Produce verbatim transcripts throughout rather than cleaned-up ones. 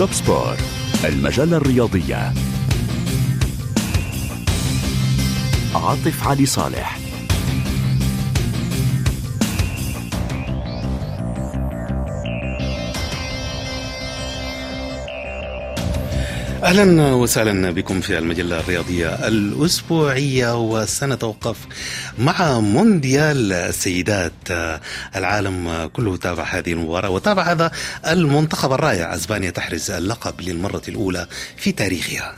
توب سبور المجلة الرياضية. عاطف علي صالح. أهلا وسهلا بكم في المجلة الرياضية الأسبوعية. وسنتوقف مع مونديال السيدات. العالم كله تابع هذه المباراة وتابع هذا المنتخب الرائع. أسبانيا تحرز اللقب للمرة الأولى في تاريخها.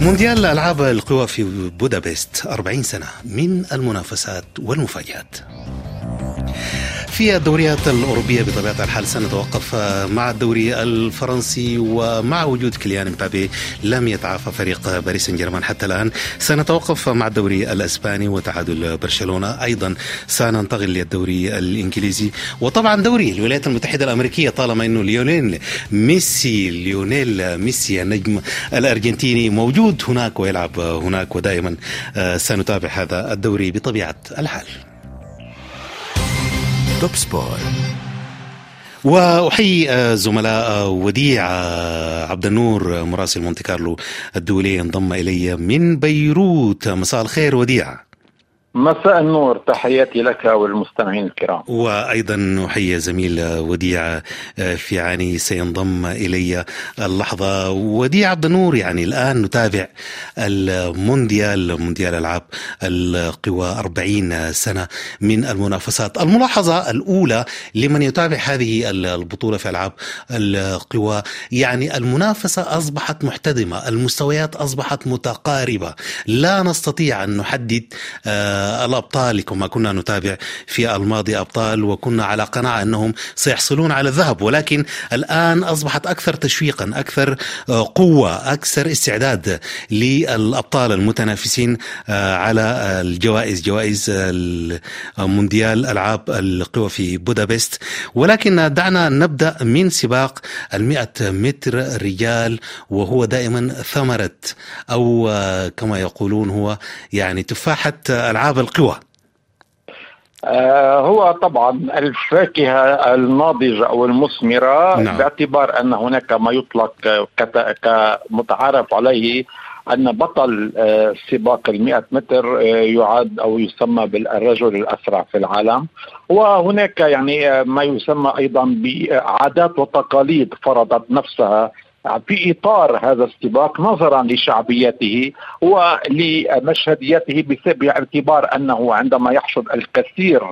مونديال ألعاب القوى في بودابست، أربعين سنة من المنافسات والمفاجآت. في الدوريات الأوروبية بطبيعة الحال سنتوقف مع الدوري الفرنسي، ومع وجود كيليان مبابي لم يتعافى فريق باريس سان جيرمان حتى الآن. سنتوقف مع الدوري الأسباني وتعادل برشلونة، أيضا سننتقل للدوري الإنجليزي، وطبعا دوري الولايات المتحدة الأمريكية طالما أنه ليونيل ميسي ليونيل ميسي النجم الأرجنتيني موجود هناك ويلعب هناك، ودائما سنتابع هذا الدوري بطبيعة الحال. توب سبور. وأحيي زملاء وديع عبد النور مراسل مونت كارلو الدولية انضم إلي من بيروت. مساء الخير وديع. مساء النور، تحياتي لك والمستمعين الكرام. وأيضا أحيي زميل وديع فيعاني سينضم إلي اللحظة. وديع عبد النور، يعني الآن نتابع المونديال، مونديال ألعاب القوى، أربعين سنة من المنافسات. الملاحظة الأولى لمن يتابع هذه البطولة في ألعاب القوى، يعني المنافسة أصبحت محتدمة، المستويات أصبحت متقاربة، لا نستطيع أن نحدد الأبطال كما كنا نتابع في الماضي أبطال وكنا على قناعة أنهم سيحصلون على الذهب، ولكن الآن أصبحت أكثر تشويقا، أكثر قوة، أكثر استعداد للأبطال المتنافسين على الجوائز، جوائز المونديال ألعاب القوى في بودابست. ولكن دعنا نبدأ من سباق المئة متر رجال، وهو دائما ثمرة أو كما يقولون هو يعني تفاحة ألعاب القوى. هو طبعا الفاكهة الناضجة أو المثمرة، نعم. باعتبار أن هناك ما يطلق كمتعارف عليه أن بطل سباق المئة متر يعد أو يسمى بالرجل الأسرع في العالم، وهناك يعني ما يسمى أيضا بعادات وتقاليد فرضت نفسها في إطار هذا السباق نظرا لشعبيته ولمشهديته، باعتبار أنه عندما يحشد الكثير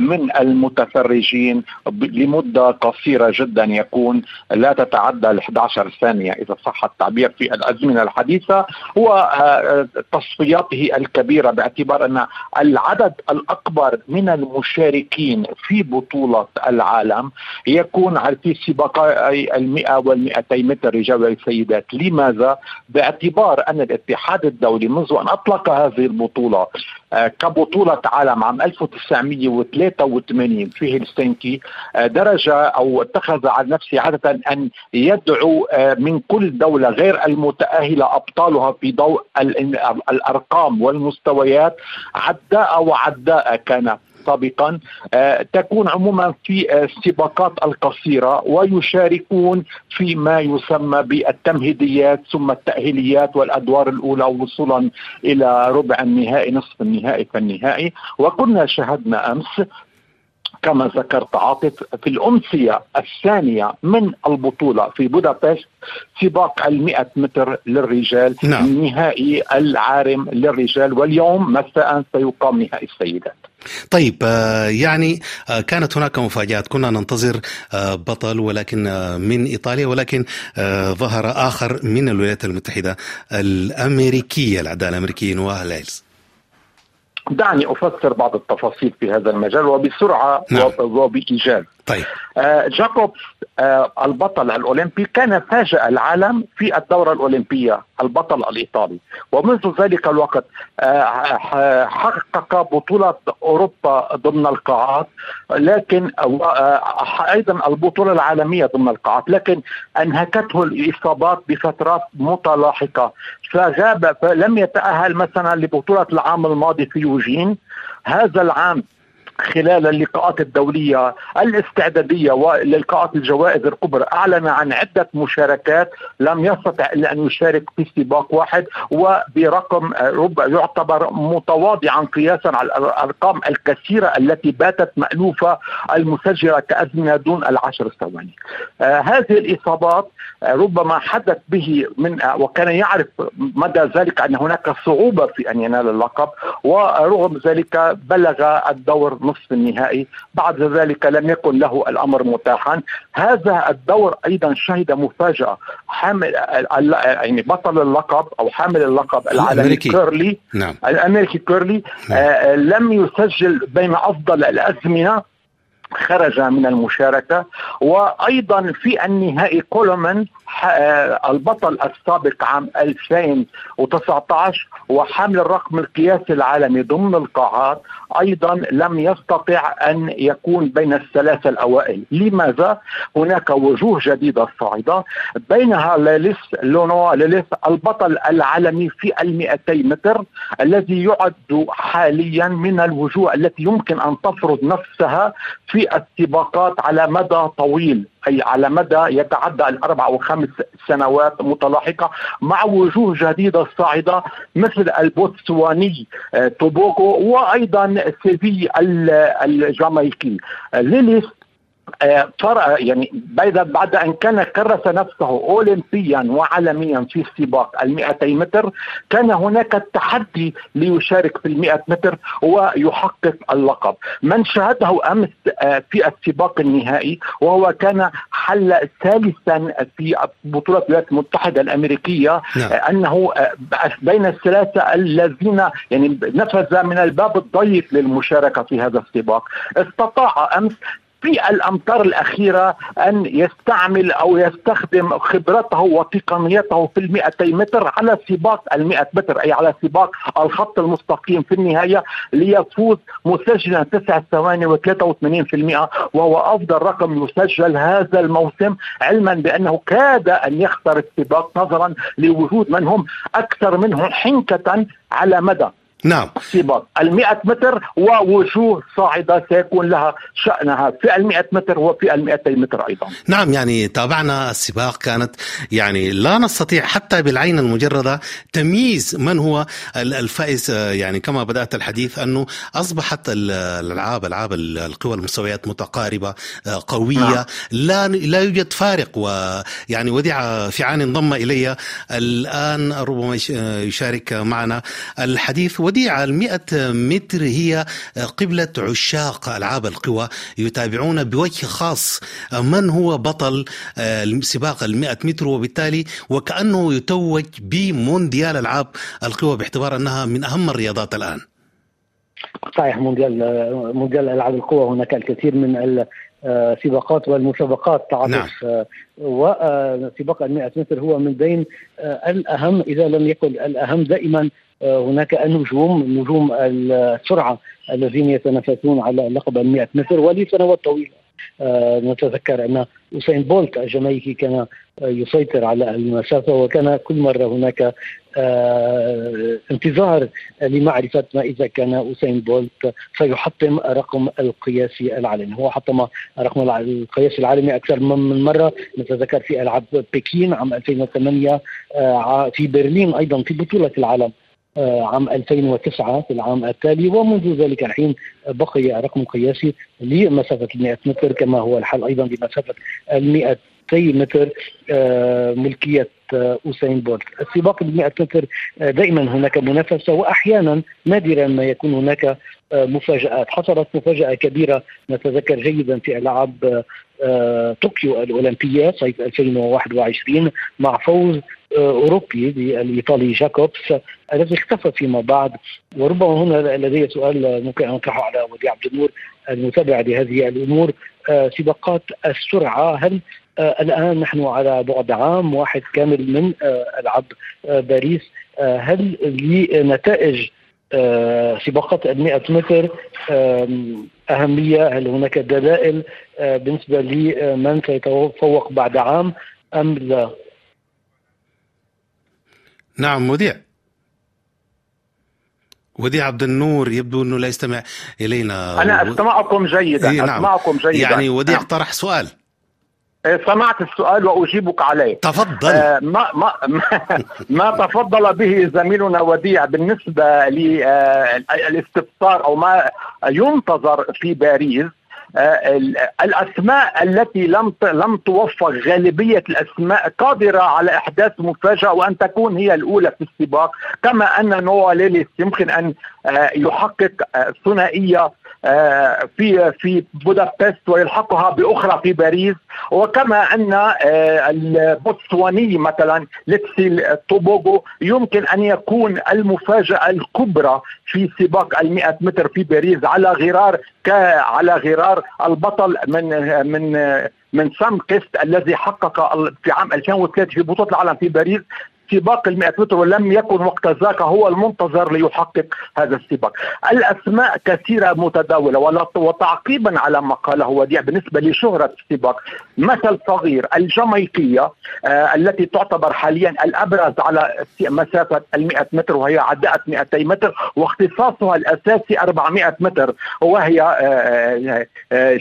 من المتفرجين لمدة قصيرة جدا يكون لا تتعدى إحدى عشرة ثانية إذا صح التعبير في الأزمنة الحديثة، وتصفياته الكبيرة باعتبار أن العدد الأكبر من المشاركين في بطولة العالم يكون في سباقي المئة والمئتي متر الرجال والسيدات. لماذا؟ باعتبار أن الاتحاد الدولي منذ أن أطلق هذه البطولة كبطولة عالم عام ألف وتسعمئة وثلاثة وثمانين في هلسنكي درجة أو اتخذ على نفسه عادة أن يدعو من كل دولة غير المتأهلة أبطالها في ضوء الأرقام والمستويات، عداء وعداء كان سابقا، تكون عموما في السباقات القصيرة ويشاركون في ما يسمى بالتمهيديات ثم التأهيليات والأدوار الأولى وصولا إلى ربع النهائي، نصف النهائي، فالنهائي. وكنا شاهدنا أمس كما ذكرت عاطف في الأمسية الثانية من البطولة في بودابست سباق المئة متر للرجال، نعم. النهائي العارم للرجال، واليوم مساء سيقام نهائي السيدات. طيب، يعني كانت هناك مفاجآت، كنا ننتظر بطل ولكن من إيطاليا، ولكن ظهر آخر من الولايات المتحدة الأمريكية، العداء الأمريكي نوا لايلز. دعني أفسر بعض التفاصيل في هذا المجال وبسرعة، نعم. وبإيجاز. طيب. آه جاكوبس آه البطل الأولمبي كان فاجأ العالم في الدورة الأولمبية، البطل الإيطالي، ومنذ ذلك الوقت آه حقق بطولة أوروبا ضمن القاعات، لكن آه أيضا البطولة العالمية ضمن القاعات، لكن أنهكته الإصابات بفترات متلاحقة، فغاب، فلم يتأهل مثلا لبطولة العام الماضي في يوجين. هذا العام خلال اللقاءات الدولية الاستعدادية ولقاءات الجوائز الكبرى أعلن عن عدة مشاركات، لم يستطع إلا أن يشارك في سباق واحد وبرقم ربما يعتبر متواضعا قياسا على الأرقام الكثيرة التي باتت مألوفة المسجلة كأزمنة دون العشر ثواني. آه هذه الإصابات ربما حدث به من وكان يعرف مدى ذلك أن هناك صعوبة في أن ينال اللقب، ورغم ذلك بلغ الدور نصف النهائي، بعد ذلك لم يكن له الأمر متاحا. هذا الدور أيضا شهد مفاجأة، حامل يعني بطل اللقب أو حامل اللقب العالمي كيرلي نعم. الأمريكي كيرلي نعم. آه لم يسجل بين أفضل الأزمنة، خرج من المشاركة. وأيضا في النهائي كولمان البطل السابق عام ألفين وتسعة عشر وحامل الرقم القياسي العالمي ضمن القاعات أيضا لم يستطع أن يكون بين الثلاثة الأوائل. لماذا؟ هناك وجوه جديدة صاعدة، بينها لايلز نوا لايلز البطل العالمي في المئتي متر الذي يعد حاليا من الوجوه التي يمكن أن تفرض نفسها في السباقات على مدى طويل، أي على مدى يتعدى الأربع وخمس سنوات متلاحقة، مع وجوه جديدة صاعدة مثل البوتسواني توبوكو وأيضا سيفي الجامايكي. ليليس فرق يعني بعد أن كان كرس نفسه أولمبيا وعالميا في السباق المئتي متر، كان هناك التحدي ليشارك في المئة متر ويحقق اللقب. من شاهده أمس في السباق النهائي وهو كان حل ثالثا في بطولة الولايات المتحدة الأمريكية نعم. أنه بين الثلاثة الذين يعني نفذ من الباب الضيق للمشاركة في هذا السباق، استطاع أمس في الأمتار الأخيرة أن يستعمل أو يستخدم خبرته وتقنيته في المئتي متر على سباق المئة متر، أي على سباق الخط المستقيم في النهاية، ليفوز مسجلا تسعة ثواني وثلاثة وثمانين في المئة، وهو أفضل رقم يسجل هذا الموسم، علما بأنه كاد أن يخسر السباق نظرا لوجود من هم أكثر منه حنكة على مدى نعم سباق المئة متر، ووجوه صاعدة سيكون لها شأنها في المئة متر وفي المئتي متر أيضا. نعم يعني تابعنا السباق، كانت يعني لا نستطيع حتى بالعين المجردة تمييز من هو الفائز. يعني كما بدأت الحديث أنه أصبحت الألعاب ألعاب القوى المستويات متقاربة قوية نعم. لا لا يوجد فارق. ويعني وديع فيعاني انضم إلي الآن، ربما يشارك معنا الحديث. وديع، المئة متر هي قبلة عشاق ألعاب القوى، يتابعون بوجه خاص من هو بطل سباق المئة متر، وبالتالي وكأنه يتوج بمونديال ألعاب القوى باعتبار أنها من أهم الرياضات الآن. صحيح، مونديال مونديال ألعاب القوى هناك الكثير من السباقات والمسابقات تعطف نعم. وسباق المئة متر هو من بين الأهم، إذا لم يكن الأهم. دائما هناك النجوم نجوم السرعة الذين يتنافسون على لقب المئة متر ولسنوات طويلة. نتذكر أن يوسين بولت الجامايكي كان يسيطر على المسافة، وكان كل مرة هناك انتظار لمعرفة ما إذا كان يوسين بولت سيحطم رقم القياسي العالمي. هو حطم رقم القياسي العالمي أكثر من مرة، نتذكر في ألعاب بكين عام ألفين وثمانية، في برلين أيضا في بطولة العالم عام ألفين وتسعة في العام التالي، ومنذ ذلك الحين بقي رقم قياسي لمسافة المئة متر، كما هو الحال أيضا لمسافة المئتي متر ملكية أوسين بولت. السباق المئة متر دائما هناك منافسة، وأحيانا نادرا ما يكون هناك مفاجآت. حصلت مفاجأة كبيرة نتذكر جيدا في ألعاب طوكيو الأولمبية صيف ألفين وواحد وعشرين مع فوز أوروبي الإيطالي جاكوبس الذي اختفى فيما بعد. وربما هنا لدي سؤال ممكن أن أطرحه على وديع عبد النور المتابع لهذه الأمور، سباقات السرعة، هل الآن نحن على بعد عام واحد كامل من ألعاب باريس، هل لنتائج سباقات المئة متر أهمية؟ هل هناك دلائل بالنسبة لمن سيتفوق بعد عام أم لا؟ نعم وديع. وديع عبد النور يبدو أنه لا يستمع إلينا. أنا أسمعكم جيدا. إيه نعم. أسمعكم جيدا. يعني وديع نعم. طرح سؤال، سمعت السؤال وأجيبك عليه. تفضل. آه ما, ما, ما تفضل به زميلنا وديع بالنسبة للاستفسار أو ما ينتظر في باريس، آه الأسماء التي لم لم توفق، غالبية الأسماء قادرة على إحداث مفاجأة وأن تكون هي الأولى في السباق، كما أن نوا لايلز يمكن أن آه يحقق آه ثنائية آه في في بودابست ويلحقها بأخرى في باريس، وكما أن آه البوتسواني مثلا لايتسيلي تيبوغو يمكن أن يكون المفاجأة الكبرى في سباق المئة متر في باريس على غرار على غرار البطل من من من سام كست الذي حقق في عام ألفين وثلاثة في بطولة العالم في باريس سباق المئة متر، ولم يكن وقت ذاك هو المنتظر ليحقق هذا السباق. الأسماء كثيرة متداولة. وتعقيبا على ما قاله وديع بالنسبة لشهرة السباق، مثل صغير الجامايكية آه التي تعتبر حاليا الأبرز على مسافة المئة متر، وهي عداءة مئتي متر واختصاصها الأساسي أربعمئة متر، وهي آه آه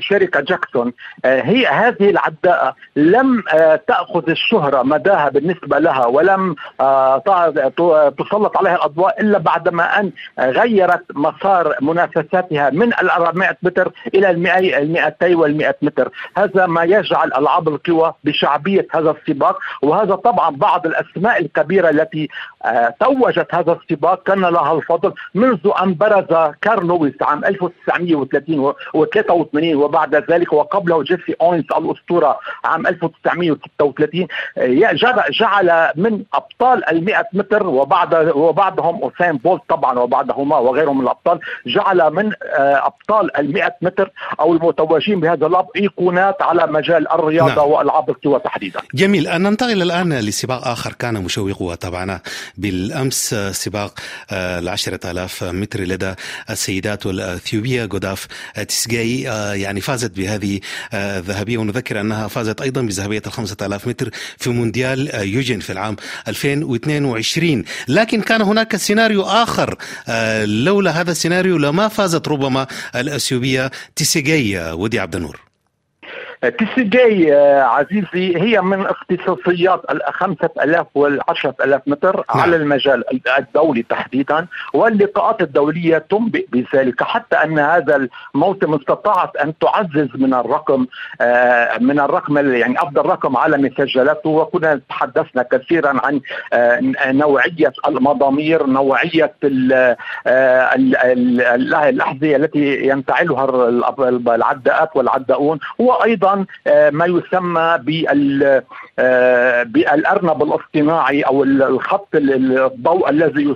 شركة جاكسون. آه هي هذه العداءة لم آه تأخذ الشهرة مداها بالنسبة لها، ولم تسلط عليها الأضواء إلا بعدما أن غيرت مسار منافساتها من الأربعمئة متر إلى المئتي والمئة متر. هذا ما يجعل ألعاب القوى بشعبية هذا السباق، وهذا طبعا بعض الأسماء الكبيرة التي توجت هذا السباق كان لها الفضل منذ أن برز كارل لويس عام ألف وتسعمئة وثلاثين وثلاثة وثمانين، وبعد ذلك وقبله جيسي أوينز الأسطورة عام ألف وتسعمئة وستة وثلاثين. جعل من أبطال المئة متر وبعد وبعدهم يوسين بولت طبعا وبعدهما وغيرهم من الأبطال، جعل من أبطال المئة متر أو المتوجين بهذا اللقب أيقونات على مجال الرياضة نعم. وألعاب القوى تحديدا. جميل، أن ننتقل الآن لسباق آخر كان مشوق وتابعناه بالأمس، سباق العشرة آلاف متر لدى السيدات والأثيوبية غوداف تسيغاي، يعني فازت بهذه الذهبية، ونذكر أنها فازت أيضا بذهبية الخمسة آلاف متر في مونديال يوجين في العام ألفين واثنين وعشرين. لكن كان هناك سيناريو آخر، لولا هذا السيناريو لما فازت ربما الأثيوبية تسيغاي. وديع عبد النور، تسيغاي عزيزي هي من اختصاصيات الخمسة ألاف والعشرة ألاف متر نعم. على المجال الدولي تحديدا، واللقاءات الدولية تنبئ بذلك، حتى أن هذا الموسم استطاعت أن تعزز من الرقم آه من الرقم يعني أفضل رقم عالمي سجلته. وكنا تحدثنا كثيرا عن آه نوعية المضامير، نوعية آه الأحذية التي ينتعلها العداءات والعداؤون، وأيضا ما يسمى بال بالأرنب الاصطناعي أو الخط الضوء الذي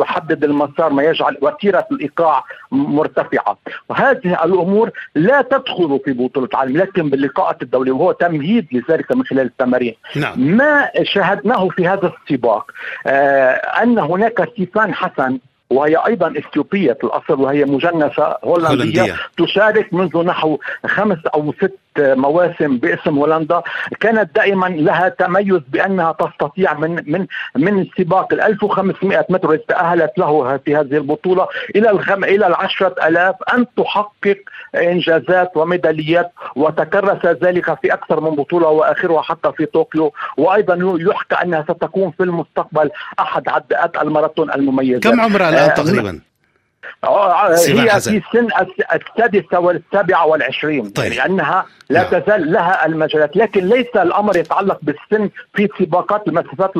يحدد المسار، ما يجعل وتيرة الإيقاع مرتفعة. وهذه الأمور لا تدخل في بطولة العالم، لكن باللقاءات الدولية، وهو تمهيد لذلك من خلال التمارين نعم. ما شاهدناه في هذا السباق أن هناك سيفان حسن، وهي أيضا إثيوبية الأصل وهي مجنسة هولندية، تشارك منذ نحو خمس أو ست مواسم باسم هولندا. كانت دائما لها تميز بأنها تستطيع من من من سباق ال ألف وخمسمئة متر تأهلت له في هذه البطولة إلى الخم إلى العشرة آلاف أن تحقق إنجازات وميداليات، وتكرس ذلك في أكثر من بطولة وآخرها حتى في طوكيو. وأيضا يحكى أنها ستكون في المستقبل أحد عداءات الماراثون المميزة. كم عمرها الآن تقريبا؟ هي في سن السادسة والسابعة والعشرين طيب. لأنها لا تزال لها المجالات، لكن ليس الأمر يتعلق بالسن في سباقات المسافات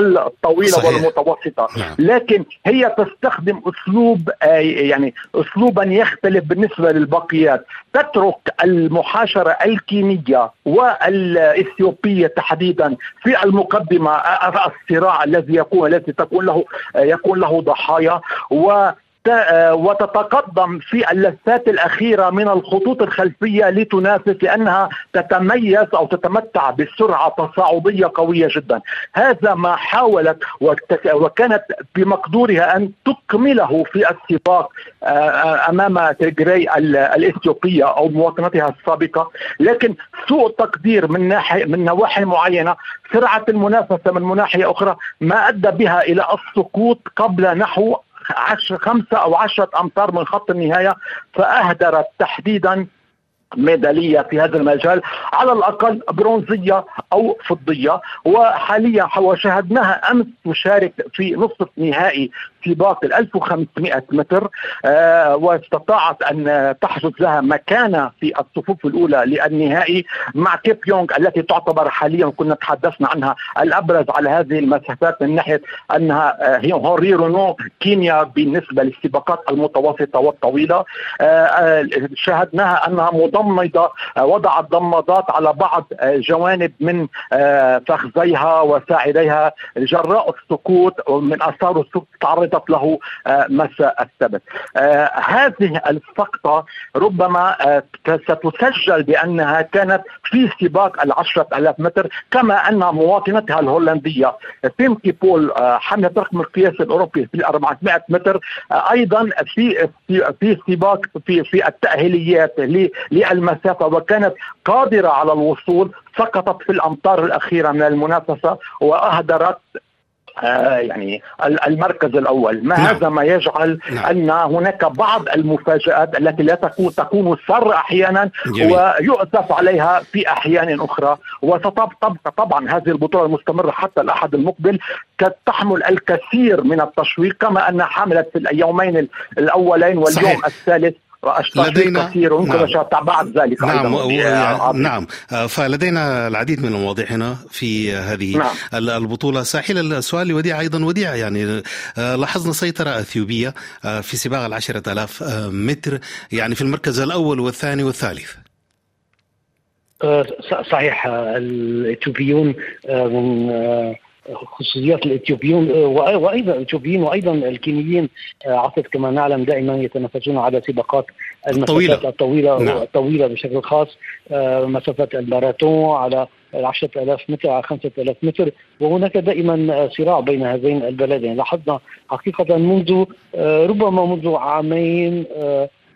الطويلة صحيح. والمتوسطة نعم. لكن هي تستخدم أسلوب يعني أسلوبا يختلف بالنسبة للبقيات، تترك المحاشرة الكينية والإثيوبية تحديدا في المقدمة الصراع الذي يكون الذي تكون له يكون له ضحايا، و وتتقدم في اللفات الأخيرة من الخطوط الخلفية لتنافس، لأنها تتميز أو تتمتع بسرعة تصاعدية قوية جدا. هذا ما حاولت وكانت بمقدورها أن تكمله في السباق أمام تيغري الإثيوبية أو مواطنتها السابقة، لكن سوء التقدير من ناحية من نواحي معينة، سرعة المنافسة من ناحية أخرى، ما أدى بها إلى السقوط قبل نحو عشر خمسة أو عشرة أمتار من خط النهاية، فأهدرت تحديدا ميدالية في هذا المجال على الأقل برونزية أو فضية. وحاليا وشاهدناها أمس تشارك في نصف نهائي سباق ال ألف وخمسمائة متر، آه واستطاعت أن تحجز لها مكانة في الصفوف الأولى للنهائي مع كيب يونغ التي تعتبر حاليا كنا تحدثنا عنها الأبرز على هذه المسافات من ناحية أنها هي هوريرونو كينيا بالنسبة للسباقات المتوسطة والطويلة. آه شاهدناها أنها مضمضة، وضعت ضمادات على بعض جوانب من فخذيها وساعديها جراء السقوط ومن آثار السقوط تعرضت له مساء السبت. هذه السقطة ربما ستسجل بأنها كانت في سباق العشرة آلاف متر، كما أن مواطنتها الهولندية تيمكي بول حاملة رقم القياس الأوروبي في الأربعمائة متر أيضا في في سباق في في التأهيليات للمسافة وكانت قادرة على الوصول، سقطت في الأمتار الأخيرة من المنافسة وأهدرت آه يعني المركز الأول. ما لا. هذا ما يجعل لا. أن هناك بعض المفاجآت التي لا تكون تكون سر أحيانا جميل. ويؤسف عليها في أحيان أخرى. وستبقى طبعا هذه البطولة المستمرة حتى الأحد المقبل قد تحمل الكثير من التشويق، كما أنها حملت في اليومين الأولين واليوم صحيح. الثالث لدينا كثير بعد ذلك نعم, أيضاً. نعم فلدينا العديد من المواضيع هنا في هذه نعم. البطولة. ساحل السؤال لوديع أيضا. وديع يعني لاحظنا سيطرة أثيوبية في سباق العشرة آلاف متر يعني في المركز الأول والثاني والثالث. صحيح الإثيوبيون من خصوصيات الإثيوبيون وأيضا الإثيوبيين وأيضا الكينيين عطت كما نعلم دائما يتنافسون على سباقات المسافات الطويلة نعم. الطويلة بشكل خاص، مسافة الماراثون على العشرة آلاف متر على خمسة آلاف متر، وهناك دائما صراع بين هذين البلدين. لاحظنا حقيقة منذ ربما منذ عامين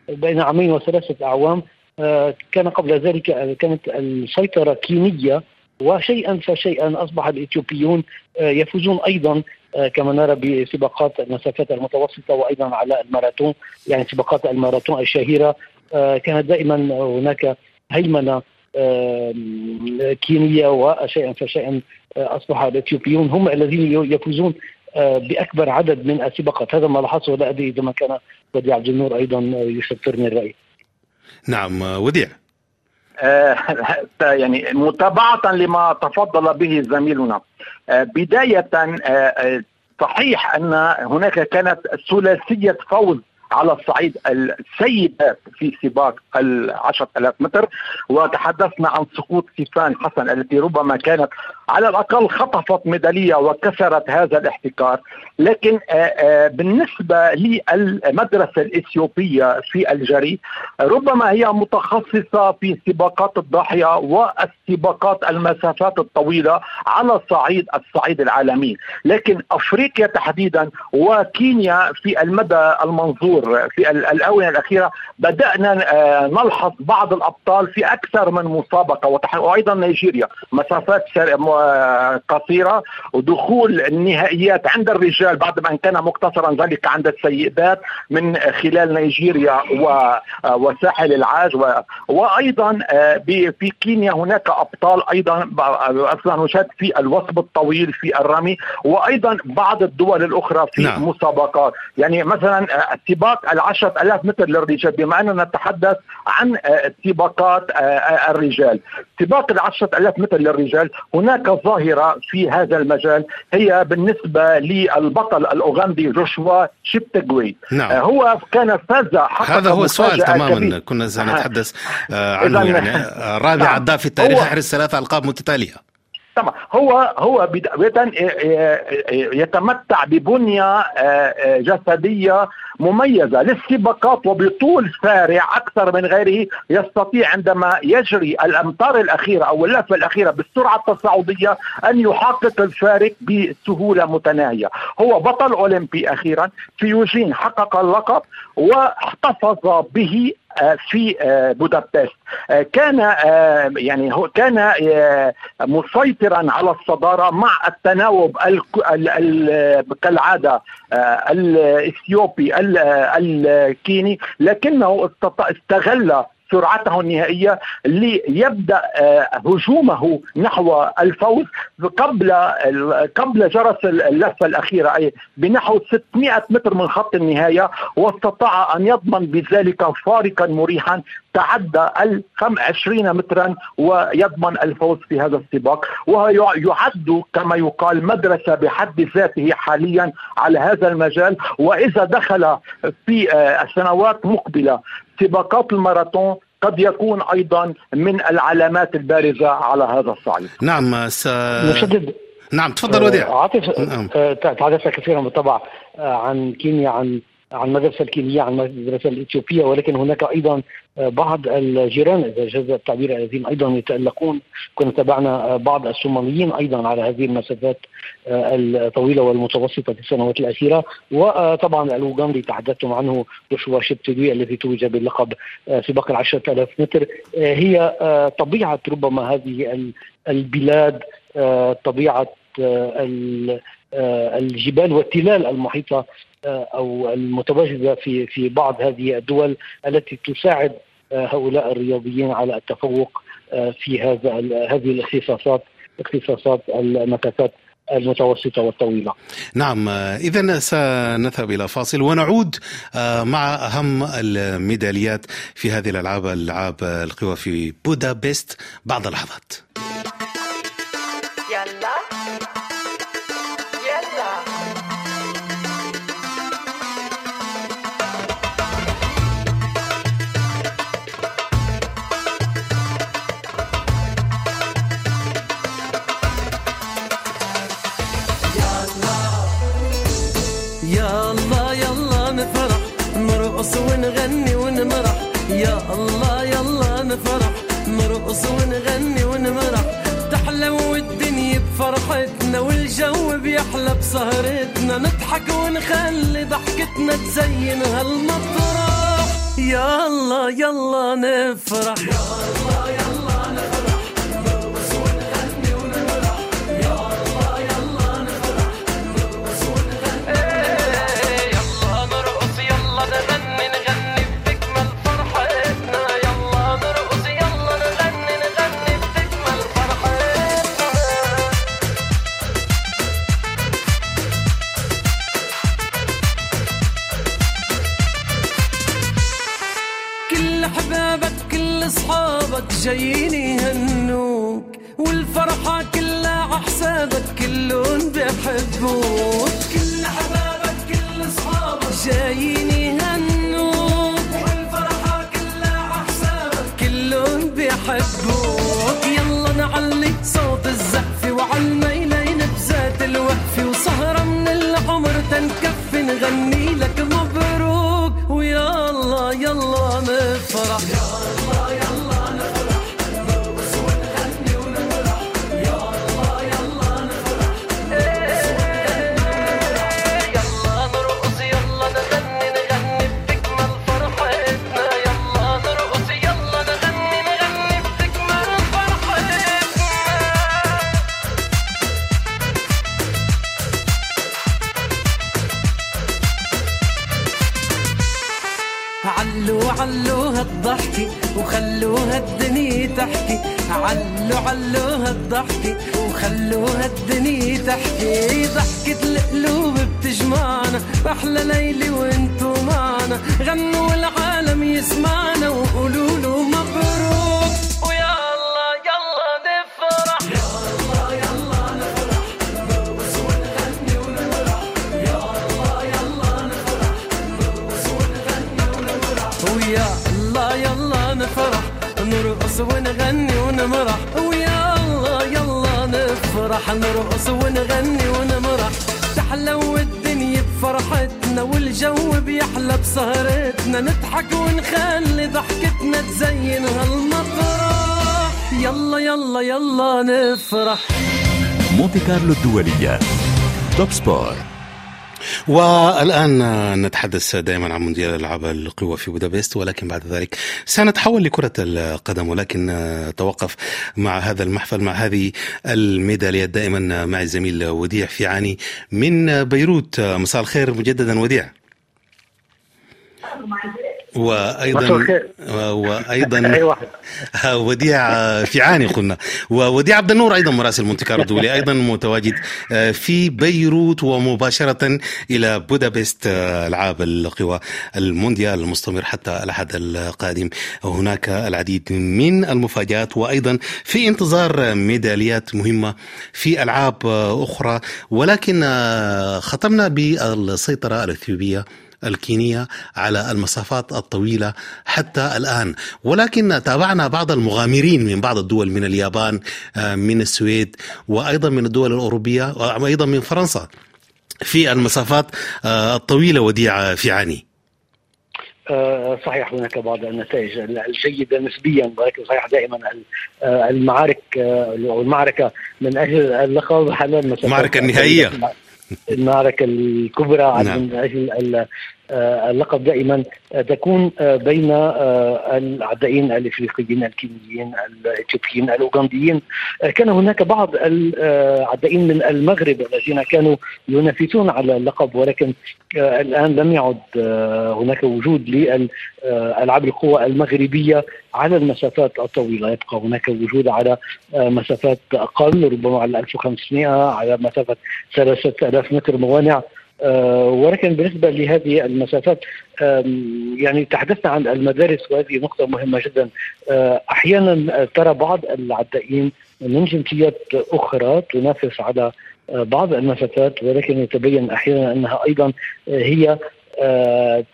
بين عامين وثلاثة أعوام كان قبل ذلك كانت السيطرة كينية، وشيئا فشيئا أصبح الإثيوبيون يفوزون أيضا كما نرى بسباقات المسافات المتوسطة وأيضا على الماراثون. يعني سباقات الماراثون الشهيرة كانت دائما هناك هيمنة كينية، وشيئا فشيئا أصبح الإثيوبيون هم الذين يفوزون بأكبر عدد من السباقات. هذا ما لاحظته، ولا أدري إذا ما كان وديع عبد النور أيضا يشترني الرأي. نعم وديع، يعني متابعة لما تفضل به زميلنا، بداية صحيح أن هناك كانت ثلاثية فوز على الصعيد السيدات في سباق العشرة آلاف متر، وتحدثنا عن سقوط سيفان حسن التي ربما كانت على الأقل خطفت ميدالية وكسرت هذا الاحتكار. لكن بالنسبة للمدرسة الإثيوبية في الجري ربما هي متخصصة في سباقات الضاحية والسباقات المسافات الطويلة على صعيد الصعيد العالمي، لكن أفريقيا تحديدا وكينيا في المدى المنظور في الآونة الأخيرة بدأنا نلحظ بعض الأبطال في أكثر من مسابقة، وأيضا نيجيريا مسافات قصيرة ودخول النهائيات عند الرجال بعد ما كان مقتصرا ذلك عند السيدات من خلال نيجيريا وساحل العاج. وأيضا في كينيا هناك أبطال أيضا أصلا نشاهد في الوثب الطويل في الرمي، وأيضا بعض الدول الأخرى في نعم. مسابقات. يعني مثلا سباق العشرة آلاف متر للرجال، بما أننا نتحدث عن سباقات الرجال، سباق العشرة آلاف متر للرجال هناك ظاهرة في هذا المجال هي بالنسبة للبطل الأوغندي جوشوا شيبتغويت نعم. هو كان فاز حقا. هذا هو السؤال تماما كبير. كنا سنتحدث عنه يعني رابع عداء في التاريخ يحرز ثلاث ألقاب متتالية. طبعا هو هو بداية يتمتع ببنية جسدية مميزة للسباقات وبطول سارع أكثر من غيره، يستطيع عندما يجري الأمتار الأخيرة أو اللفة الأخيرة بالسرعة التصاعدية أن يحقق الفارق بسهولة متناهية. هو بطل أولمبي أخيرا في يوجين، حقق اللقب واحتفظ به في بودابست. كان يعني هو كان مسيطرا على الصدارة مع التناوب كالعادة الإثيوبي الكيني، لكنه استغل سرعته النهائية ليبدأ هجومه نحو الفوز قبل قبل جرس اللفة الأخيرة، أي بنحو ستمائة متر من خط النهاية، واستطاع أن يضمن بذلك فارقا مريحا تعدى ال خمسة وعشرين مترا ويضمن الفوز في هذا السباق، وهو يعد كما يقال مدرسة بحد ذاته حاليا على هذا المجال. وإذا دخل في السنوات مقبلة سباقات الماراثون قد يكون أيضا من العلامات البارزة على هذا الصعيد. نعم س... مشدد. نعم تفضل وديع. عاطف نعم. تحدثت كثيرا بالطبع عن كينيا، عن عن المدرسة الكينية، عن المدرسة الإثيوبية، ولكن هناك أيضا بعض الجيران إذا جاز التعبير الذين أيضا يتألقون. كنا تابعنا بعض الصوماليين أيضا على هذه المسافات الطويلة والمتوسطة في السنوات الأخيرة، وطبعا الأوغندي تحدثتم عنه جوشوا شيبتغويت الذي توج بلقب سباق العشرة آلاف متر. هي طبيعة ربما هذه البلاد، طبيعة الجبال والتلال المحيطة أو المتواجدة في في بعض هذه الدول التي تساعد هؤلاء الرياضيين على التفوق في هذا هذه الاختصاصات اختصاصات المسافات المتوسطة والطويلة. نعم إذن سنذهب إلى فاصل ونعود مع أهم الميداليات في هذه الألعاب ألعاب القوى في بودابست بعد لحظات. ونغني ونمرح يا الله يلا نفرح، نرقص ونغني ونمرح، تحلو الدنيا بفرحتنا والجو بيحلى بسهرتنا، نضحك ونخلي ضحكتنا تزين هالمطرح يا الله يلا نفرح يا الله يلا نفرح، نرقص ونغني ونمرح يا الله يلا نفرح، نرقص ونغني ايه يلا نرقص يلا نغني جايين يهنوك والفرحة كلها عحسابك كلهم بيحبوك، كل حبابك كل أصحابك جايين يهنوك والفرحة كلها عحسابك كلهم بيحبوك، يلا نعلي صوت الزحف وعالميلين بذات الوقف، وسهرة من العمر تنكف نغني لك مبروك ويا الله يلا نفرح يا الله يلا وخلوها الدنيا تحكي، علو علوها الضحكة وخلوها الدنيا تحكي، ضحكة القلوب بتجمعنا بأحلى ليلة وانتو معنا، غنوا العالم يسمعنا وقولوا له مبروك ويا الله يلا نفرح يا الله يلا نفرح، نرقص ونغني ونمرح يا الله يلا نفرح، نرقص ونغني ونمرح ويا الله يلا نفرح، نرقص ونغني ونمرح ويا الله يلا نفرح، نرقص ونغني ونمرح، تحلو الدنيا بفرحتنا والجو بيحلى بسهرتنا، نضحك ونخلي ضحكتنا تزين هالمطرح يلا يلا يلا نفرح. مونت كارلو الدولية توب سبور. والآن نتحدث دائما عن مونديال ألعاب القوى في بودابست، ولكن بعد ذلك سنتحول لكرة القدم، ولكن توقف مع هذا المحفل مع هذه الميداليات دائما مع الزميل وديع فيعاني من بيروت. مساء الخير مجددا وديع. وأيضا وأيضا وديع فيعاني قلنا، ووديع عبد النور أيضا مراسل مونت كارلو الدولية أيضا متواجد في بيروت. ومباشرة إلى بودابست، ألعاب القوى المونديال المستمر حتى الأحد القادم، هناك العديد من المفاجآت وأيضا في انتظار ميداليات مهمة في ألعاب أخرى. ولكن ختمنا بالسيطرة الإثيوبية الكينية على المسافات الطويلة حتى الآن، ولكن تابعنا بعض المغامرين من بعض الدول، من اليابان، من السويد، وأيضا من الدول الأوروبية، وأيضا من فرنسا في المسافات الطويلة. وديع فيعاني، صحيح هناك بعض النتائج الجيدة نسبيا، ولكن صحيح دائما المعارك والمعركة من أجل اللقب على المسافات، المعركة النهائية، المعركة الكبرى عن من أجل اللقب دائما تكون بين العدائين الافريقيين الكينيين الاثيوبيين الاوغنديين. كان هناك بعض العدائين من المغرب الذين كانوا ينافسون على اللقب، ولكن الان لم يعد هناك وجود لألعاب القوى المغربية على المسافات الطويلة، يبقى هناك وجود على مسافات اقل، ربما على ألف وخمسمائة، على مسافة ثلاثة آلاف متر موانع. ولكن بالنسبة لهذه المسافات يعني تحدثنا عن المدارس، وهذه نقطة مهمة جدا. أحيانا ترى بعض العدائين من جنسيات أخرى تنافس على بعض المسافات، ولكن يتبين أحيانا أنها أيضا هي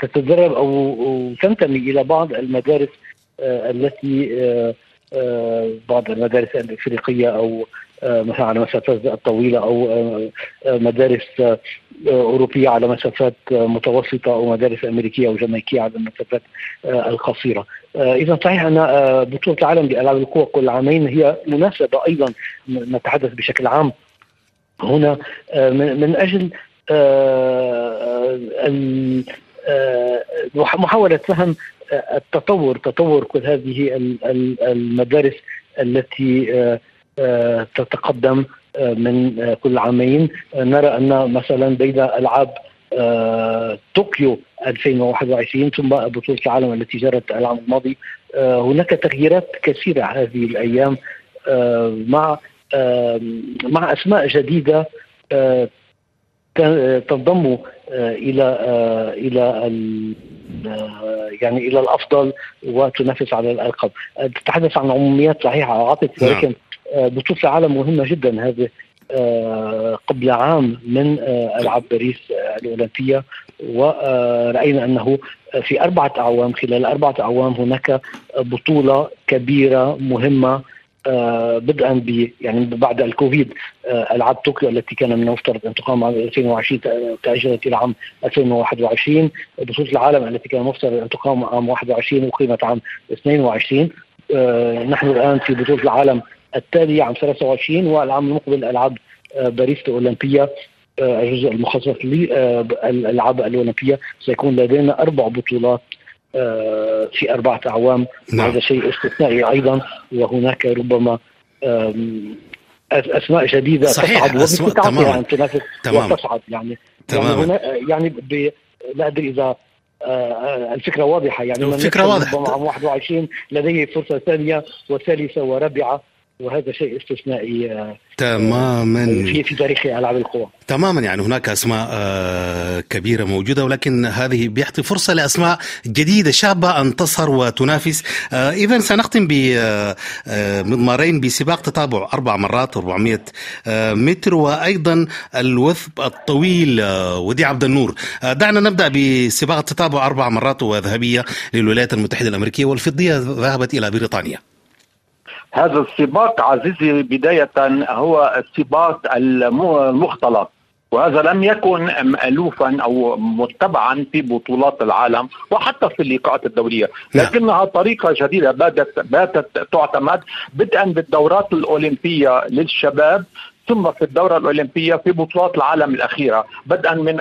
تتدرب أو تنتمي إلى بعض المدارس التي بعض المدارس الإفريقية أو مثلا على مسافات طويلة، أو مدارس أوروبية على مسافات متوسطة، أو مدارس أمريكية أو جامايكية على المسافات القصيرة. إذا صحيح أن بطولة العالم لألعاب القوى كل عامين هي مناسبة أيضا، نتحدث بشكل عام هنا من أجل محاولة فهم التطور تطور كل هذه المدارس التي تتقدم من كل عامين. نرى أن مثلا بين ألعاب طوكيو ألفين وواحد وعشرين ثم بطولة العالم التي جرت العام الماضي هناك تغييرات كثيرة هذه الأيام مع مع أسماء جديدة تنضم إلى إلى يعني إلى الأفضل وتنافس على اللقب. تتحدث عن عموميات صحيحة عاطفة، ولكن بطولة العالم مهمة جدا هذه قبل عام من ألعاب باريس الأولمبية، ورأينا أنه في أربعة أعوام خلال أربعة أعوام هناك بطولة كبيرة مهمة، بدءا ب يعني بعد الكوفيد ألعاب طوكيو التي كان من المفترض أن تقام عام ألفين وعشرين تأجلت إلى عام ألفين وواحد وعشرين، بطولة العالم التي كان المفترض أن تقام عام واحد وعشرين وقيمت عام اثنين وعشرين. نحن الآن في بطولة العالم التالي عام ثلاثة وعشرين، والعام المقبل ألعاب باريس الأولمبية الجزء المخصص للألعاب الأولمبية، سيكون لدينا أربع بطولات في أربعة أعوام. نعم. هذا شيء استثنائي أيضا، وهناك ربما أسماء جديدة تصعد وتتعاطى عن تنافس وتصعد يعني تمام. يعني, يعني ب... لا أدري إذا الفكرة واضحة، يعني الفكرة واضحة، ربما عام واحد وعشرين لديه فرصة ثانية وثالثة ورابعة، وهذا شيء استثنائي تماما في في تاريخ ألعاب القوى تماما. يعني هناك أسماء كبيرة موجودة، ولكن هذه بيعطي فرصة لأسماء جديدة شابة أن تظهر وتنافس. إذن سنختم بمضمارين بسباق تتابع أربع مرات أربعمائة متر، وأيضا الوثب الطويل. وديع عبد النور، دعنا نبدأ بسباق التتابع، أربع مرات وذهبية للولايات المتحدة الأمريكية، والفضية ذهبت إلى بريطانيا. هذا السباق عزيزي بداية هو السباق المختلط، وهذا لم يكن مألوفا أو متبعا في بطولات العالم وحتى في اللقاءات الدولية، لكنها طريقة جديدة باتت باتت تعتمد بدءا بالدورات الأولمبية للشباب ثم في الدورة الأولمبية في بطولات العالم الأخيرة بدءا من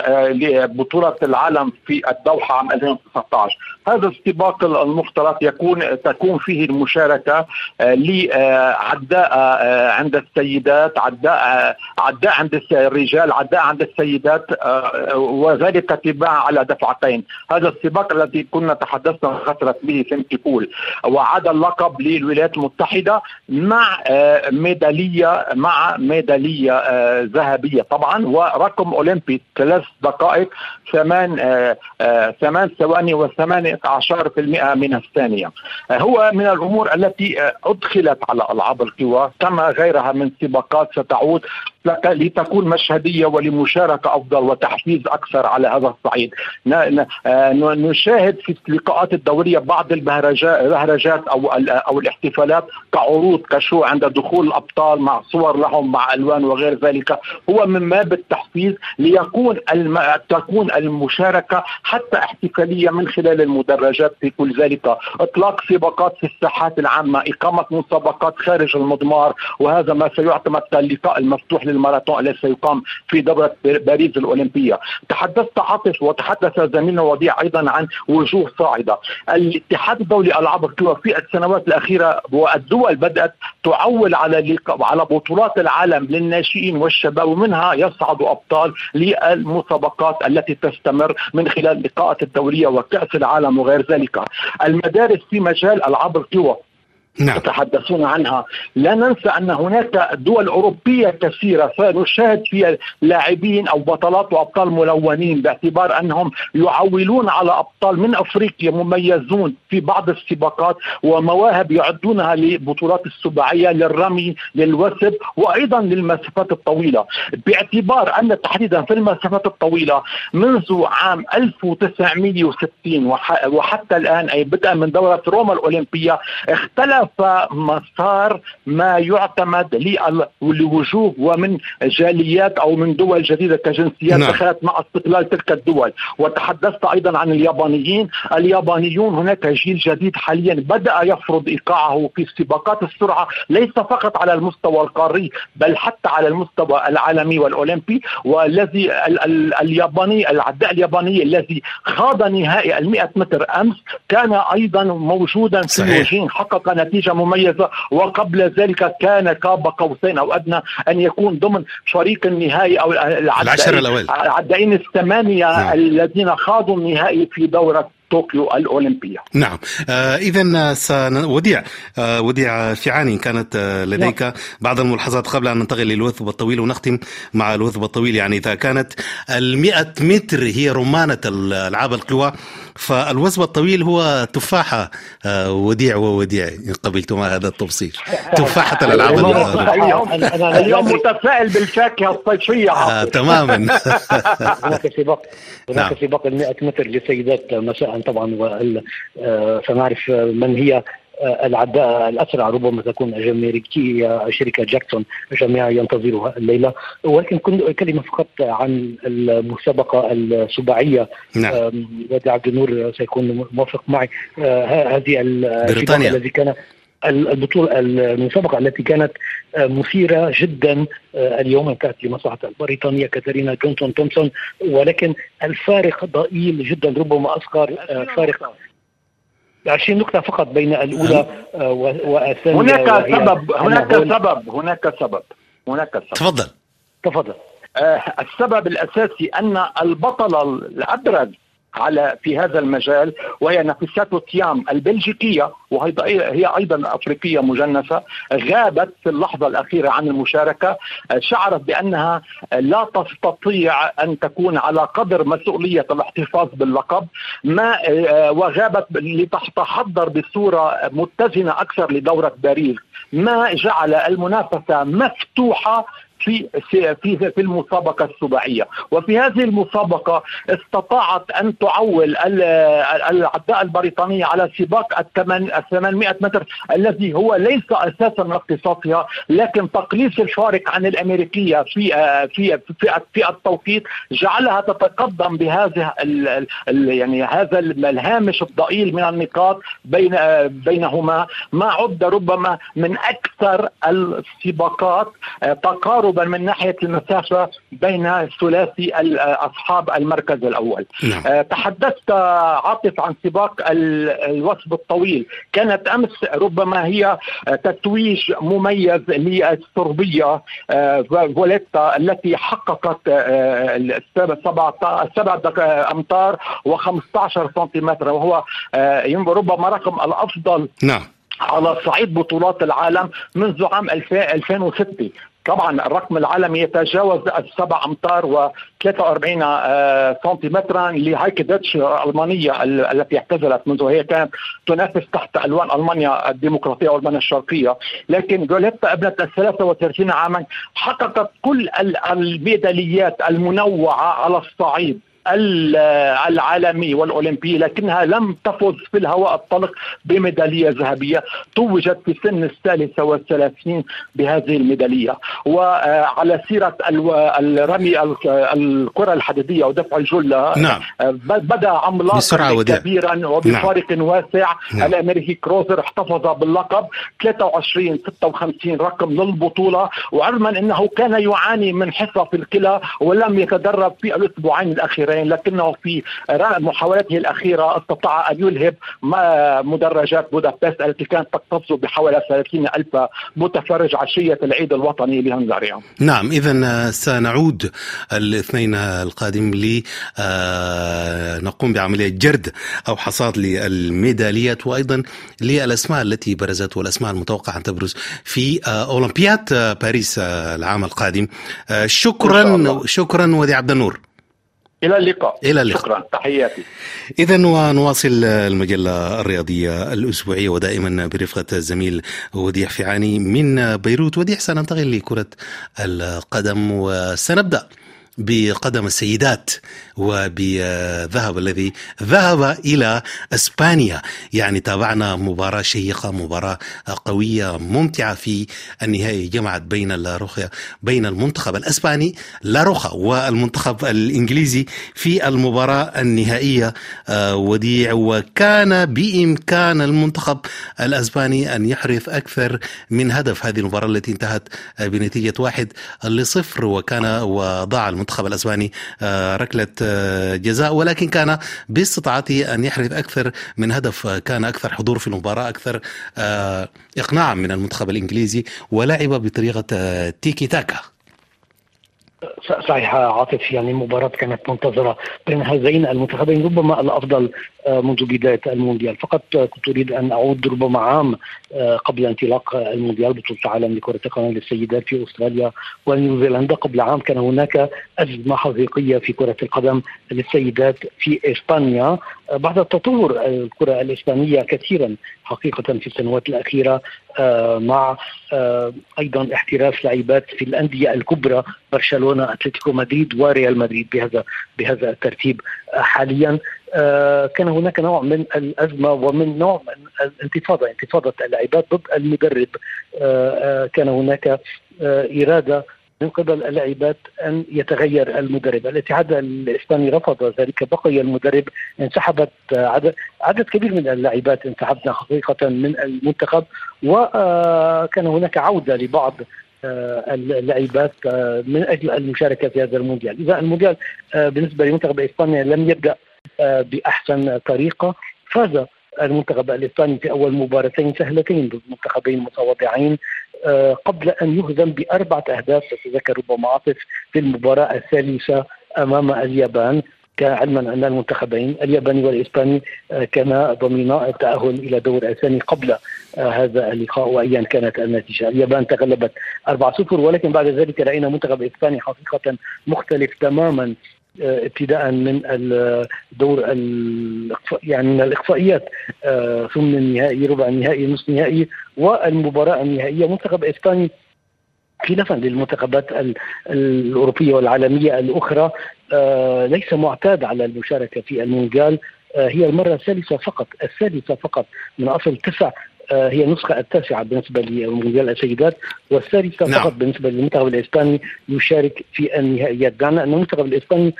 بطولة العالم في الدوحة عام ألفين وتسعة عشر. هذا السباق المختلط يكون تكون فيه المشاركة لعداء عند السيدات، عداء عداء عند الرجال، عداء عند السيدات، وذلك تباعا على دفعتين. هذا السباق الذي كنا تحدثنا خسرت به تيمكي بول وعاد اللقب للولايات المتحدة مع ميدالية مع ميدالية ذهبية طبعا ورقم أولمبي ثلاث دقائق ثمان ثمان ثواني وثمانية عشر في المئة من الثانية. هو من الأمور التي أدخلت على ألعاب القوى كما غيرها من سباقات ستعود لتكون مشهدية ولمشاركة أفضل وتحفيز أكثر على هذا الصعيد. نشاهد في اللقاءات الدورية بعض البهرجات أو أو الاحتفالات كعروض كشو عند دخول الأبطال مع صور لهم مع ألوان وغير ذلك، هو من باب التحفيز ليكون الم... تكون المشاركة حتى احتفالية من خلال المدرجات في كل ذلك. إطلاق سباقات في الساحات العامة، إقامة مسابقات خارج المضمار، وهذا ما سيعتمد كاللقاء المفتوح الماراثون الذي سيقام في دورة باريس الأولمبية. تحدثت عاطف وتحدث زميلنا وديع أيضا عن وجوه صاعدة. الاتحاد الدولي ألعاب القوى في السنوات الأخيرة والدول بدأت تعول على على بطولات العالم للناشئين والشباب، ومنها يصعد أبطال للمسابقات التي تستمر من خلال اللقاءات الدولية وكأس العالم وغير ذلك. المدارس في مجال ألعاب القوى نعم تتحدثون عنها، لا ننسى أن هناك دول أوروبية كثيرة سنشاهد فيها لاعبين أو بطلات وأبطال ملونين باعتبار أنهم يعولون على أبطال من أفريقيا مميزون في بعض السباقات ومواهب يعدونها لبطولات السباعية للرمي للوثب وأيضا للمسافات الطويلة، باعتبار أن تحديدا في المسافات الطويلة منذ عام ألف وتسعمئة وستين وحتى الآن أي بدءا من دورة روما الأولمبية اختلف فمسار ما يعتمد لوجوه ومن جاليات أو من دول جديدة كجنسيات دخلت مع استقلال تلك الدول. وتحدثت أيضا عن اليابانيين اليابانيون هناك جيل جديد حاليا بدأ يفرض إيقاعه في سباقات السرعة ليس فقط على المستوى القاري بل حتى على المستوى العالمي والأولمبي، والذي الياباني العداء الياباني الذي خاض نهائي المئة متر أمس كان أيضا موجودا في الوجين، حقق نتيجة مميزة، وقبل ذلك كان قاب قوسين أو أدنى أن يكون ضمن شريك النهائي أو العدائين الثمانية نعم. الذين خاضوا النهائي في دورة طوكيو الأولمبية. نعم آه إذن سن... وديع آه وديع فيعاني كانت آه لديك نعم. بعض الملاحظات قبل أن ننتقل للوثب الطويل ونختم مع الوثب الطويل. يعني إذا كانت المئة متر هي رمانة الألعاب القوى فالوثب الطويل هو تفاحة آه وديع ووديع إن قبلتما هذا التفصيل تفاحة الألعاب القوى. أنا اليوم متفائل بالفاكهة الصيفية آه تماما. هناك سباق هناك سباق المئة متر للسيدات مساء طبعا، وسنعرف من هي العداء الأسرع، ربما تكون الجماركية شركة جاكسون، جميع ينتظرها الليلة. ولكن كنت كلمة فقط عن المسابقة السباعية نعم. وديع عبد النور سيكون موافق معي. هذه البطولة التي كان البطولة المسابقة التي كانت مثيرة جدا اليوم كانت لمصلحة البريطانية كاترينا جونسون-تومسون، ولكن الفارق ضئيل جدا ربما أصغر فارق عشرين نقطة فقط بين الأولى والثانية. هناك سبب هناك سبب هناك سبب هناك سبب تفضل تفضل آه السبب الأساسي أن البطلة الأبرز على في هذا المجال وهي نفسات تيام البلجيكية، وهي هي أيضا أفريقية مجنسة، غابت في اللحظة الأخيرة عن المشاركة. شعرت بأنها لا تستطيع أن تكون على قدر مسؤولية الاحتفاظ باللقب ما وغابت لتتحضر بصورة متزنة أكثر لدورة باريس، ما جعل المنافسة مفتوحة في في في المسابقة السباعية. وفي هذه المسابقة استطاعت أن تعول العداء البريطاني على سباق الثمانمئة متر الذي هو ليس أساسا من اختصاصها، لكن تقليص الفارق عن الأمريكية في في في, في التوقيت جعلها تتقدم بهذه ال ال يعني هذا الهامش الضئيل من النقاط بين بينهما، ما عد ربما من أكثر السباقات تقارب تقريبا من ناحية المسافة بين الثلاثي أصحاب المركز الأول. نعم. تحدثت عاطف عن سباق الوثب الطويل، كانت أمس ربما هي تتويج مميز للصربية فوليتا التي حققت سبع أمتار وخمسة عشر سنتيمتر، وهو ربما رقم الأفضل نعم على صعيد بطولات العالم منذ عام ألفين وستة. طبعا الرقم العالمي يتجاوز السبع امتار و ثلاثة وأربعين سنتيمترا لهايك داتش الالمانيه التي اعتزلت منذ هي كانت تنافس تحت الوان المانيا الديمقراطيه والمانيا الشرقيه، لكن جوليتا ابنه ال ثلاثة وثلاثين عاما حققت كل الميداليات المنوعه على الصعيد العالمي والأولمبي، لكنها لم تفز في الهواء الطلق بميدالية ذهبية. توجت في سن الثالثة والثلاثين بهذه الميدالية. وعلى سيرة الرمي الكرة الحديدية ودفع الجلة نعم. بدأ عملاقا كبيرا وبفارق نعم. واسع نعم. الأميره كروزر احتفظ باللقب ثلاثة وعشرين ستة وخمسين رقم للبطولة، وعلما أنه كان يعاني من حصة في الكلى ولم يتدرب في الأسبوعين الأخيرين، لكنه في محاولاته الأخيرة استطاع أن يلهب مدرجات بودابست التي كانت تقتص بحوالي ثلاثين ألف متفرج عشية العيد الوطني لهنغاريا. نعم، إذن سنعود الاثنين القادم لنقوم بعملية جرد أو حصاد للميداليات وأيضا للأسماء التي برزت والأسماء المتوقعة أن تبرز في أولمبياد باريس العام القادم. شكرا شكرا وديع عبد النور، إلى اللقاء. إلى اللقاء. شكرا، تحياتي. إذن ونواصل المجلة الرياضية الأسبوعية ودائما برفقة الزميل وديع فيعاني من بيروت. وديع، سننتقل لكرة القدم وسنبدأ بقدم السيدات وبذهب الذي ذهب إلى إسبانيا. يعني تابعنا مباراة شيقة، مباراة قوية ممتعة في النهاية جمعت بين اللاروخيا بين المنتخب الإسباني لاروخا والمنتخب الإنجليزي في المباراة النهائية وديع، وكان بإمكان المنتخب الإسباني أن يحرز أكثر من هدف. هذه المباراة التي انتهت بنتيجة واحد لصفر، وكان وضع المنتخب الإسباني ركلة جزاء، ولكن كان باستطاعته أن يحرز أكثر من هدف. كان أكثر حضور في المباراة، أكثر إقناعا من المنتخب الإنجليزي، ولعب بطريقة تيكي تاكا. صحيح عاطف، يعني المباراة كانت منتظرة بين هذين المنتخبين ربما الأفضل منذ بداية المونديال. فقط كنت أريد أن أعود ربما عام قبل انطلاق المونديال بطولة العالم لكرة القدم للسيدات في أستراليا ونيوزيلندا. قبل عام كان هناك أزمة حقيقية في كرة القدم للسيدات في إسبانيا بعد تطور الكرة الإسبانية كثيرا حقيقة في السنوات الأخيرة، مع أيضا احتراف لاعبات في الأندية الكبرى برشلونة، أتلتيكو مدريد وريال مدريد بهذا بهذا الترتيب حاليا. كان هناك نوع من الأزمة ومن نوع من الانتفاضة، انتفاضة اللاعبات ضد المدرب. كان هناك إرادة من قبل اللاعبات أن يتغير المدرب. الاتحاد الإسباني رفض ذلك، بقي المدرب. انسحبت عدد, عدد كبير من اللاعبات، انسحبنا حقيقة من المنتخب، وكان هناك عودة لبعض اللاعبات من أجل المشاركة في هذا المونديال. إذا المونديال بالنسبة لمنتخب إسبانيا لم يبدأ بأحسن طريقة. فاز المنتخب الإسباني في أول مباراتين سهلتين ضد منتخبين متواضعين قبل أن يهزم بأربعة أهداف تتذكر ربما عاطف في المباراة الثالثة أمام اليابان، علما أن المنتخبين الياباني والإسباني كانا ضمنا التأهل إلى دور الثاني قبل هذا اللقاء وأيا كانت النتيجة. اليابان تغلبت أربعة صفر، ولكن بعد ذلك رأينا منتخب إسباني حقيقة مختلف تماما ابتداء من الدور يعني من الإقصائيات ثم النهائي ربع النهائي نصف نهائي والمباراة النهائية. منتخب إسباني خلافا للمنتخبات الأوروبية والعالمية الأخرى ليس معتاد على المشاركة في المونديال. هي المرة الثالثة فقط الثالثة فقط من أصل تسع، هي النسخة التاسعة بالنسبة لمونديال السيدات والثالثة فقط بالنسبة للمنتخب الإسباني يشارك في النهائيات. دعنا أن المنتخب الإسباني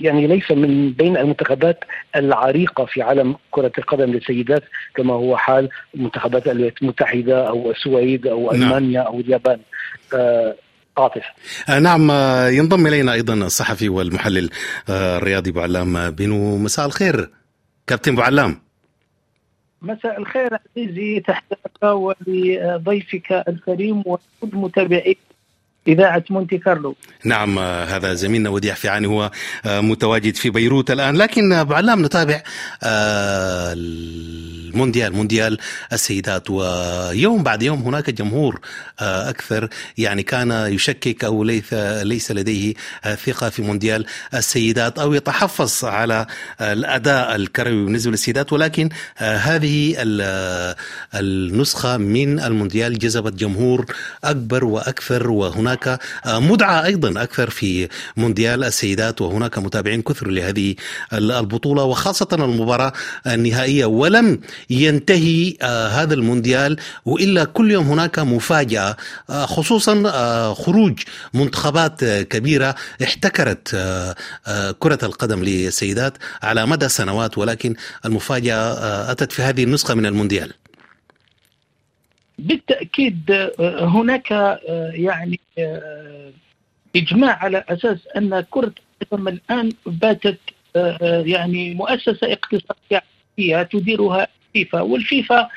يعني ليس من بين المنتخبات العريقة في عالم كرة القدم للسيدات كما هو حال منتخبات الولايات المتحدة أو السويد أو ألمانيا أو اليابان. قاطفة. نعم، ينضم إلينا أيضا الصحفي والمحلل الرياضي بوعلام بينو. مساء الخير كابتن بوعلام. مساء الخير عزيزي، تحياتك ولضيفك الكريم وكل متابعيك إذاعة مونت كارلو. نعم، هذا زميلنا وديع فيعاني هو متواجد في بيروت الآن، لكن بعلام نتابع المونديال مونديال السيدات، ويوم بعد يوم هناك جمهور أكثر يعني كان يشكك أو ليس ليس لديه ثقة في مونديال السيدات أو يتحفظ على الأداء الكروي بالنسبة للسيدات، ولكن هذه النسخة من المونديال جذبت جمهور أكبر وأكثر، وهناك هناك مدعى أيضا أكثر في مونديال السيدات، وهناك متابعين كثر لهذه البطولة وخاصة المباراة النهائية. ولم ينتهي هذا المونديال وإلا كل يوم هناك مفاجأة، خصوصا خروج منتخبات كبيرة احتكرت كرة القدم للسيدات على مدى سنوات، ولكن المفاجأة أتت في هذه النسخة من المونديال. بالتأكيد هناك يعني إجماع على أساس أن كرة القدم الآن باتت يعني مؤسسة اقتصادية تديرها فيفا، والفيفا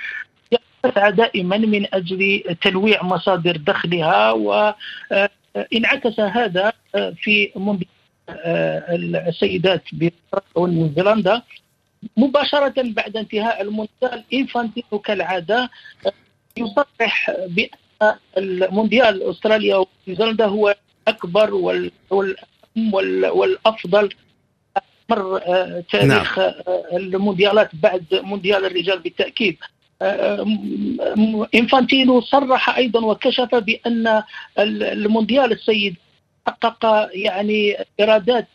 تسعى دائما من أجل تنويع مصادر دخلها، وانعكس هذا في مونديال السيدات بنيوزيلندا مباشرة بعد انتهاء المونديال. إنفانتينو كالعادة يصرح بأن المونديال أستراليا ونيوزيلندا هو أكبر والأفضل مر تاريخ المونديالات بعد مونديال الرجال. بالتأكيد إنفانتينو صرح أيضا وكشف بأن المونديال السيد حقق يعني إيرادات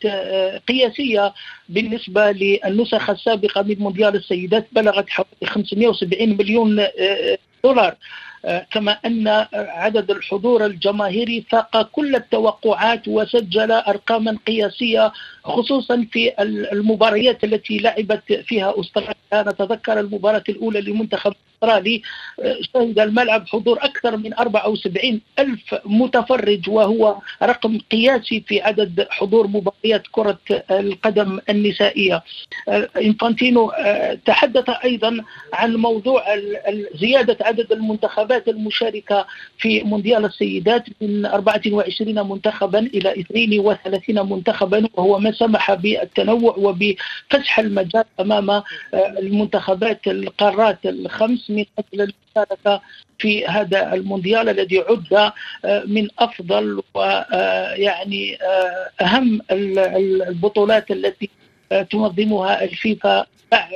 قياسية بالنسبة للنسخ السابقة من مونديال السيدات بلغت حوالي خمسمئة وسبعين مليون دولار، كما أن عدد الحضور الجماهيري فاق كل التوقعات وسجل أرقاما قياسية، خصوصا في المباريات التي لعبت فيها أستراليا. نتذكر المباراة الأولى لمنتخب أسترالي شهد الملعب حضور أكثر من أربعة وسبعين ألف متفرج، وهو رقم قياسي في عدد حضور مباريات كرة القدم النسائية. إنفانتينو تحدث أيضا عن موضوع زيادة عدد المنتخبات المشاركة في مونديال السيدات من أربعة وعشرين منتخبا إلى اثنين وثلاثين منتخبا، وهو ما سمح بالتنوع وبفتح المجال أمام المنتخبات القارات الخمس من أجل المشاركة في هذا المونديال الذي عد من أفضل ويعني أهم البطولات التي تنظمها الفيفا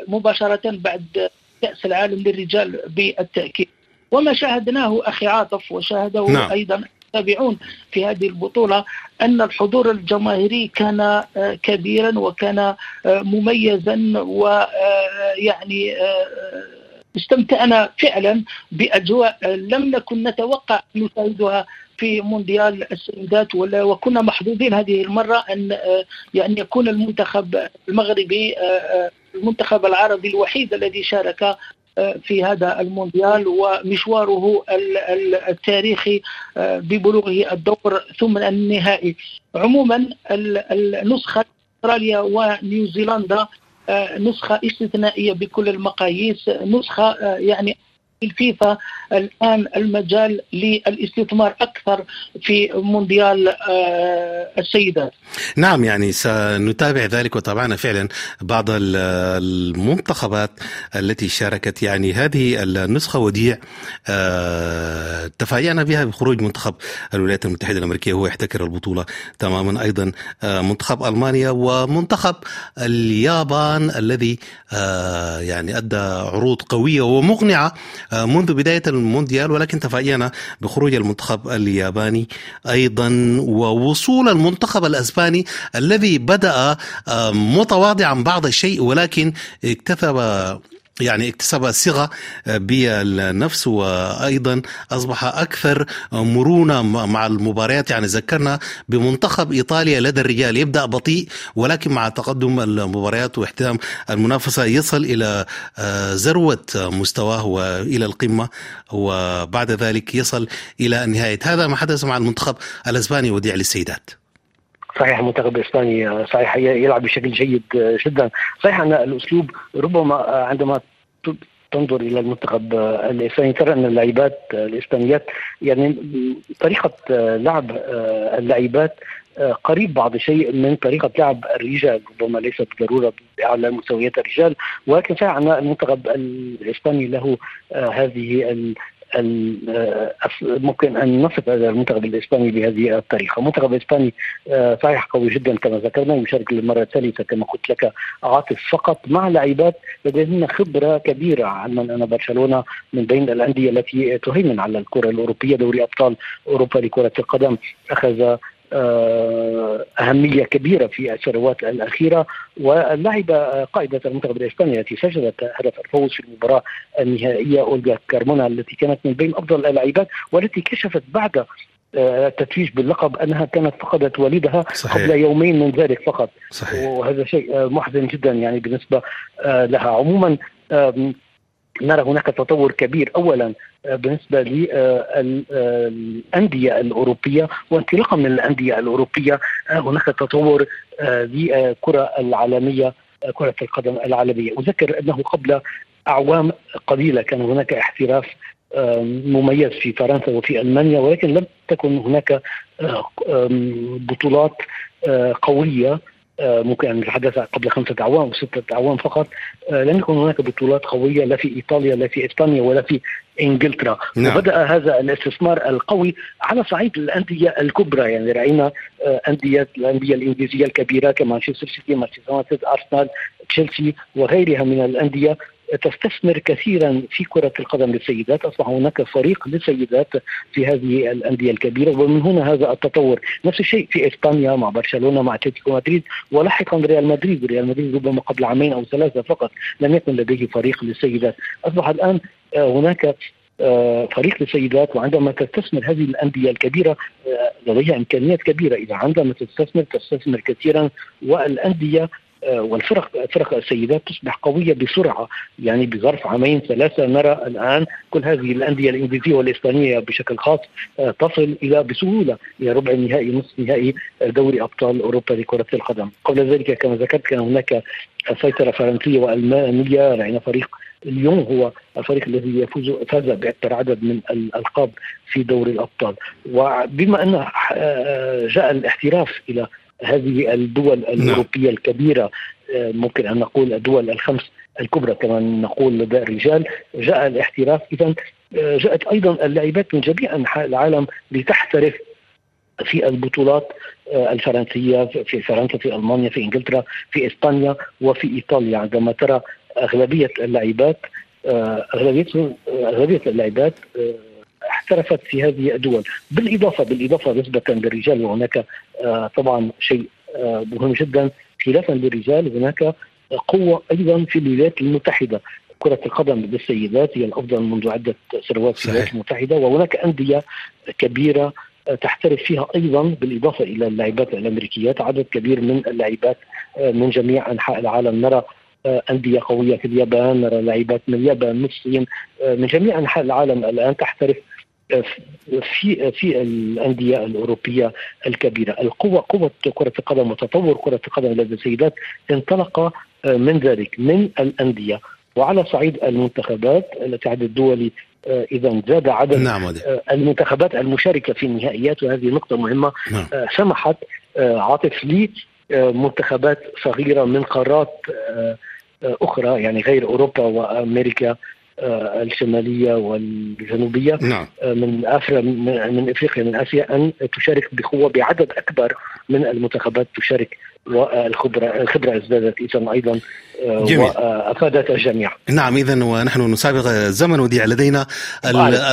مباشرة بعد كأس العالم للرجال. بالتأكيد وما شاهدناه أخي عاطف وشاهده نعم. أيضا تابعون في هذه البطولة أن الحضور الجماهيري كان كبيرا وكان مميزا، ويعني استمتعنا فعلا بأجواء لم نكن نتوقع نشاهدها في مونديال السيدات، ولا وكنا محظوظين هذه المرة أن يعني يكون المنتخب المغربي المنتخب العربي الوحيد الذي شارك في هذا المونديال، ومشواره التاريخي ببلوغه الدور ثم النهائي. عموما النسخة أستراليا ونيوزيلندا نسخة استثنائية بكل المقاييس، نسخة يعني الفيفا الآن المجال للاستثمار أكثر في مونديال السيدات. نعم، يعني سنتابع ذلك، وطبعا فعلا بعض المنتخبات التي شاركت يعني هذه النسخة وديع تفاجأنا بها بخروج منتخب الولايات المتحدة الأمريكية هو يحتكر البطولة تماما، أيضا منتخب ألمانيا ومنتخب اليابان الذي يعني أدى عروض قوية ومقنعة منذ بداية المونديال، ولكن تفاجأنا بخروج المنتخب الياباني أيضا، ووصول المنتخب الأسباني الذي بدأ متواضعا بعض الشيء ولكن اكتسب يعني اكتسب ثقة بالنفس وأيضا أصبح أكثر مرونة مع المباريات. يعني ذكرنا بمنتخب إيطاليا لدى الرجال يبدأ بطيء ولكن مع تقدم المباريات واحتدام المنافسة يصل إلى ذروة مستواه وإلى القمة، وبعد ذلك يصل إلى نهاية. هذا ما حدث مع المنتخب الإسباني وديع للسيدات. صحيح المنتخب الإسباني صحيح يلعب بشكل جيد جدا. صحيح أن الأسلوب ربما عندما تنظر إلى المنتخب الإسباني ترى أن اللاعبات الإسبانيات يعني طريقة لعب اللاعبات قريب بعض شيء من طريقة لعب الرجال، ربما ليست بالضرورة على مستويات الرجال، ولكن فعلا أن المنتخب الإسباني له هذه ال ممكن أن نصف هذا المنتخب الإسباني بهذه الطريقة. المنتخب الإسباني صحيح قوي جدا كما ذكرنا، يشارك للمرة الثالثة كما قلت لك عاطف فقط مع لاعبات لديهن خبرة كبيرة، عما أن برشلونة من بين الأندية التي تهيمن على الكرة الأوروبية، دوري أبطال أوروبا لكرة القدم أخذ أهمية كبيرة في السنوات الأخيرة، واللاعبة قائدة المنتخب الإسباني التي سجلت هدف الفوز في المباراة النهائية أوليا كارمونا التي كانت من بين أفضل اللاعبات والتي كشفت بعد التتويج باللقب أنها كانت فقدت والدها صحيح. قبل يومين من ذلك فقط صحيح. وهذا شيء محزن جدا يعني بالنسبة لها. عموما نرى هناك تطور كبير أولا بالنسبة للأندية الأوروبية، وانطلاقا من الأندية الأوروبية هناك تطور للكرة العالمية، كرة القدم العالمية. أذكر أنه قبل أعوام قليلة كان هناك احتراف مميز في فرنسا وفي ألمانيا، ولكن لم تكن هناك بطولات قوية. ممكن أن نتحدث قبل خمسة أعوام وستة أعوام فقط لم يكن هناك بطولات قوية لا في إيطاليا لا في إسبانيا ولا في إنجلترا نعم. وبدأ هذا الاستثمار القوي على صعيد الأندية الكبرى، يعني رأينا أندية الأندية الإنجليزية الكبيرة كمانشستر سيتي مانشستر يونايتد أرسنال تشيلسي وغيرها من الأندية تستثمر كثيرا في كرة القدم للسيدات، أصبح هناك فريق للسيدات في هذه الأندية الكبيرة، ومن هنا هذا التطور. نفس الشيء في إسبانيا مع برشلونة مع أتلتيكو مدريد ولاحقا ريال مدريد. ريال مدريد ربما قبل عامين أو ثلاثة فقط لم يكن لديه فريق للسيدات، أصبح الآن هناك فريق للسيدات، وعندما تستثمر هذه الأندية الكبيرة لديها إمكانيات كبيرة. إذا عندما تستثمر تستثمر كثيرا والأندية والفرق فرق السيدات تصبح قوية بسرعة، يعني بظرف عامين ثلاثة نرى الآن كل هذه الأندية الإنجليزية والإسبانية بشكل خاص تصل إلى بسهولة إلى ربع النهائي نصف نهائي دوري أبطال أوروبا لكرة القدم. قبل ذلك كما ذكرت كان هناك سيطرة فرنسية وألمانية، رأينا فريق اليوم هو الفريق الذي يفوز فاز بأكثر عدد من الألقاب في دوري الأبطال. وبما أن جاء الاحتراف إلى هذه الدول الأوروبية الكبيرة، ممكن أن نقول الدول الخمس الكبرى كما نقول لدى الرجال، جاء الاحتراف، إذن جاءت أيضا اللاعبات من جميع أنحاء العالم لتحترف في البطولات الفرنسية في فرنسا في ألمانيا في إنجلترا في إسبانيا وفي إيطاليا. عندما ترى أغلبية اللاعبات أغلبية أغلبية اللاعبات احترفت في هذه الدول، بالإضافة بالإضافة نسبة للرجال. وهناك طبعا شيء مهم جدا خلافا للرجال، هناك قوة أيضا في الولايات المتحدة، كرة القدم للسيدات هي الأفضل منذ عدة سنوات في الولايات المتحدة، وهناك أندية كبيرة تحترف فيها أيضا بالإضافة إلى اللاعبات الأمريكيات عدد كبير من اللاعبات من جميع أنحاء العالم. نرى أندية قوية في اليابان، نرى لاعبات من اليابان من الصين من جميع أنحاء العالم الآن تحترف في في الأندية الأوروبية الكبيرة. القوة قوة كرة القدم وتطور كرة القدم لدى السيدات انطلق من ذلك من الأندية. وعلى صعيد المنتخبات التي عدد الدولي إذا زاد عدد نعم المنتخبات المشاركة في النهائيات، وهذه نقطة مهمة نعم. سمحت عاطف لي منتخبات صغيرة من قارات أخرى يعني غير أوروبا وأمريكا الشمالية والجنوبية نعم. من أفريقيا من إفريقيا من آسيا أن تشارك بقوة بعدد أكبر من المنتخبات تشارك والخبره الخبره ازدادت اذا ايضا وافادت الجميع. نعم، اذا ونحن نسابق الزمن وديع. لدينا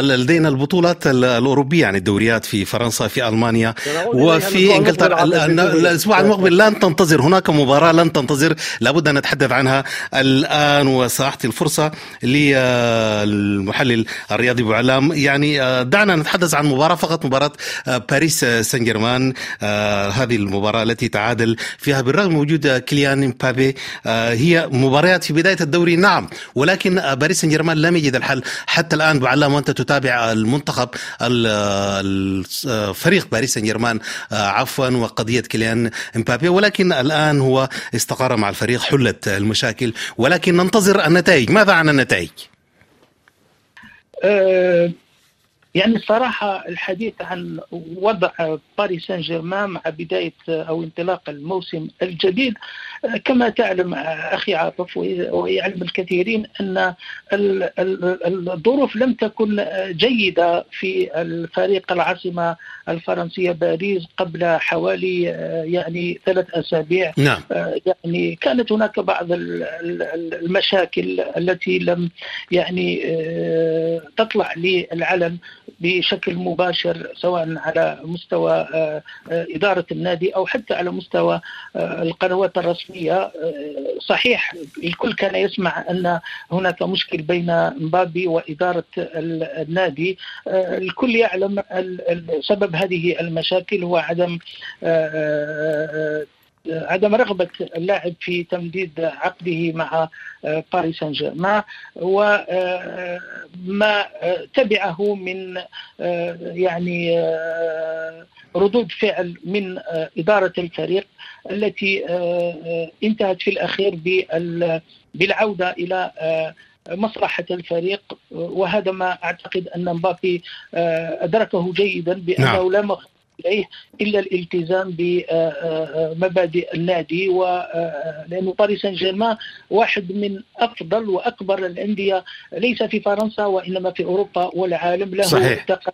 لدينا البطولات الاوروبيه، يعني الدوريات في فرنسا، في المانيا، وفي انجلترا. الاسبوع المقبل لن تنتظر، هناك مباراه لن تنتظر، لابد ان نتحدث عنها الان. وساعطي الفرصه للمحلل الرياضي بوعلام، يعني دعنا نتحدث عن مباراه فقط، مباراه باريس سان جيرمان. هذه المباراه التي تعادل فيها بالرغم من وجود كيليان مبابي، هي مباريات في بداية الدوري، نعم، ولكن باريس سان جيرمان لم يجد الحل حتى الآن. بعلام، وأنت تتابع المنتخب فريق باريس سان جيرمان عفوا وقضية كيليان مبابي، ولكن الآن هو استقر مع الفريق، حلت المشاكل، ولكن ننتظر النتائج. ماذا عن النتائج؟ أه يعني الصراحة الحديث عن وضع باريس سان جيرمان مع بداية أو انطلاق الموسم الجديد، كما تعلم أخي عاطف ويعلم الكثيرين أن الظروف لم تكن جيدة في الفريق العاصمة الفرنسية باريس قبل حوالي يعني ثلاث أسابيع. نعم. يعني كانت هناك بعض المشاكل التي لم يعني تطلع للعلن بشكل مباشر، سواء على مستوى إدارة النادي أو حتى على مستوى القنوات الرسمية. صحيح الكل كان يسمع أن هناك مشكل بين مبابي وإدارة النادي، الكل يعلم سبب هذه المشاكل هو عدم عدم رغبة اللاعب في تمديد عقده مع باريس سان جيرمان، وما تبعه من يعني ردود فعل من إدارة الفريق التي انتهت في الأخير بالعودة إلى مصلحة الفريق. وهذا ما أعتقد أن مبابي أدركه جيدا، بأنه لا إلا الالتزام بمبادئ النادي، ولأن باريس سان جيرمان واحد من أفضل وأكبر الأندية ليس في فرنسا وإنما في أوروبا والعالم. له تقديره،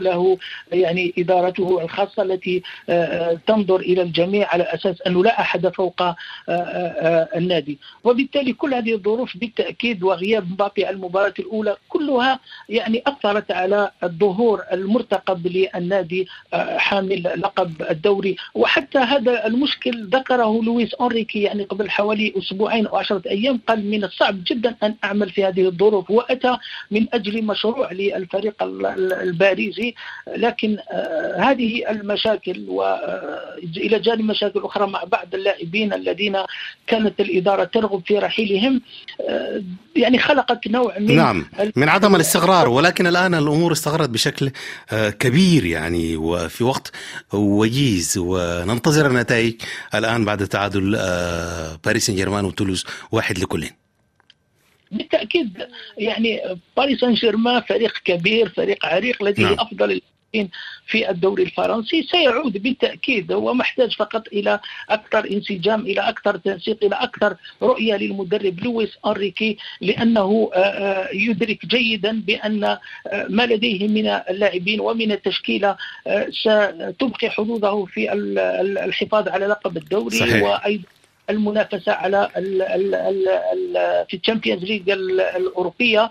له يعني إدارته الخاصة التي تنظر إلى الجميع على أساس أنه لا أحد فوق النادي. وبالتالي كل هذه الظروف بالتأكيد وغياب مبابي على المباراة الأولى كلها يعني أثرت على الظهور المرتقب للنادي حامل لقب الدوري. وحتى هذا المشكل ذكره لويس أنريكي يعني قبل حوالي أسبوعين أو عشرة أيام، قال من الصعب جدا أن أعمل في هذه الظروف، وأتى من أجل مشروع للفريق الباريسي. لكن هذه المشاكل وإلى جانب مشاكل أخرى مع بعض اللاعبين الذين كانت الإدارة ترغب في رحيلهم، يعني خلقت نوع من نعم من عدم الاستقرار. ولكن الآن الأمور استقرت بشكل كبير يعني، وفي وقت وجيز، وننتظر النتائج الآن بعد تعادل باريس سان جيرمان وتولوز واحد لكلين. بالتأكيد يعني باريس سان جيرمان فريق كبير، فريق عريق، لديه نعم. أفضل في الدوري الفرنسي، سيعود بالتأكيد. هو محتاج فقط إلى أكثر انسجام، إلى أكثر تنسيق، إلى أكثر رؤية للمدرب لويس أنريكي، لأنه يدرك جيدا بأن ما لديه من اللاعبين ومن التشكيلة ستبقي حظوظه في الحفاظ على لقب الدوري. صحيح. وأيضا المنافسة على ال ال ال ال في الشامبيونز ليج الأوروبية.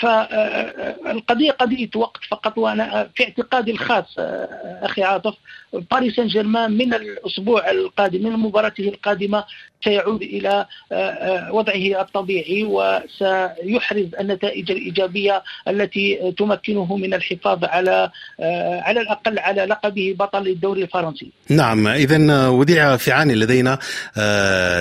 فالقضية قضية وقت فقط، وأنا في اعتقادي الخاص أخي عاطف باريس سان جيرمان من الأسبوع القادم، من مباراته القادمة، سيعود إلى وضعه الطبيعي وسيحرز النتائج الإيجابية التي تمكنه من الحفاظ على على الأقل على لقبه بطل الدوري الفرنسي. نعم، إذا وديع فيعاني لدينا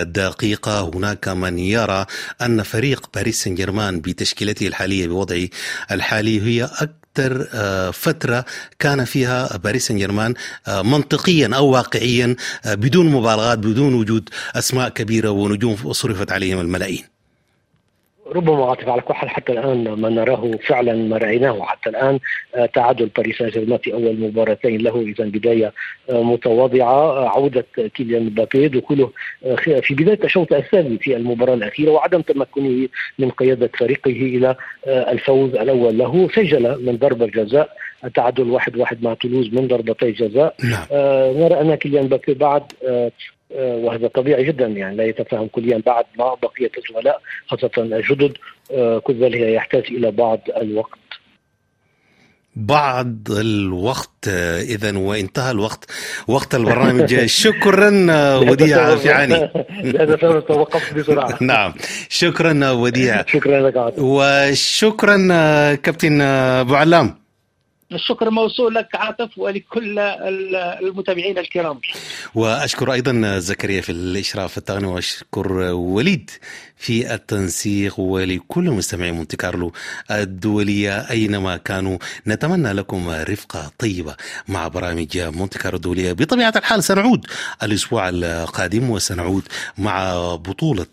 دقيقة. هناك من يرى أن فريق باريس سان جيرمان بتشكيلته الحالية بوضعه الحالي هي أكثر فترة كان فيها باريس سان جيرمان منطقيا أو واقعيا بدون مبالغات، بدون وجود أسماء كبيرة ونجوم صرفت عليهم الملايين. ربما عاطف، على كل حال حتى الآن ما نراه فعلا، ما رأيناه حتى الآن، تعادل باريس سان جيرمان في أول مباراتين له، إذا بداية متواضعة، عودة كيليان مبابي، دخوله في بداية الشوط الثاني في المباراة الأخيرة، وعدم تمكنه من قيادة فريقه إلى الفوز الأول له. سجل من ضربة جزاء التعادل واحد واحد مع تولوز من ضربتي جزاء. نعى. نرى أن كيليان مبابي بعد وهذا طبيعي جدا، يعني لا يتفهم كليا بعد ما بقية الزملاء خاصة الجدد، كل ذلك يحتاج إلى بعض الوقت. بعض الوقت إذن، وانتهى الوقت، وقت البرنامج. شكرا وديع فيعاني. هذا توقف بسرعة. نعم شكرا وديع. شكرا لك عاد. وشكرا كابتن بوعلام. الشكر موصول لك عاطف ولكل المتابعين الكرام. وأشكر أيضا زكريا في الإشراف التقني، وأشكر وليد في التنسيق، ولكل مستمعي مونت كارلو الدولية أينما كانوا. نتمنى لكم رفقة طيبة مع برامج مونت كارلو الدولية. بطبيعة الحال سنعود الأسبوع القادم، وسنعود مع بطولة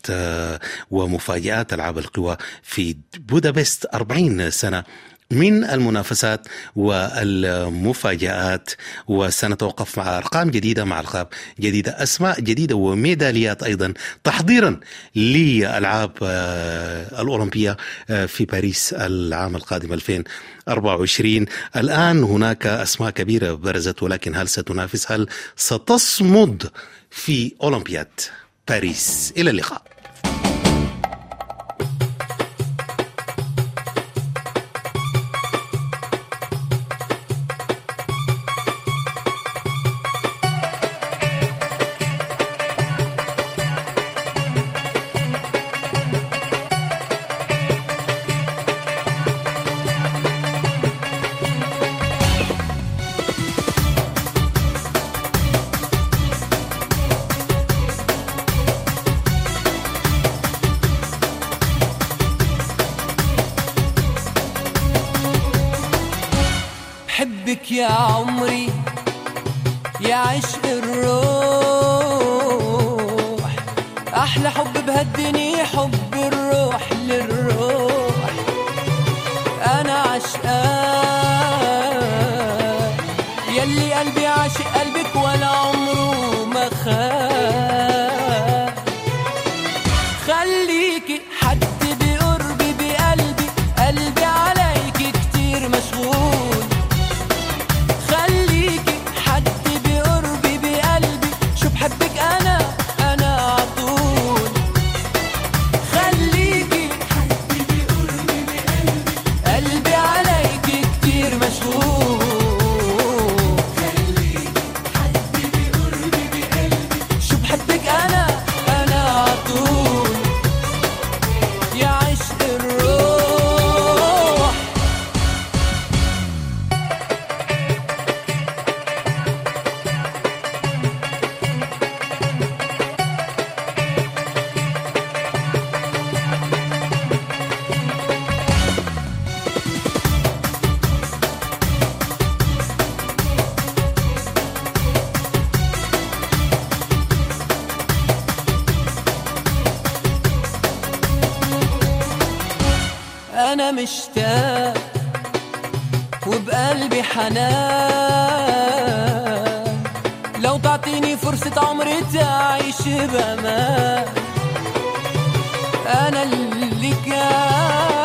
ومفاجآت ألعاب القوى في بودابست. أربعين سنة من المنافسات والمفاجآت، وسنتوقف مع أرقام جديدة، مع ألقاب جديدة، أسماء جديدة، وميداليات أيضا، تحضيرا لألعاب الأولمبية في باريس العام القادم ألفين وأربعة وعشرين. الآن هناك أسماء كبيرة برزت، ولكن هل ستنافس؟ هل ستصمد في أولمبياد باريس؟ إلى اللقاء. أنا اللي كان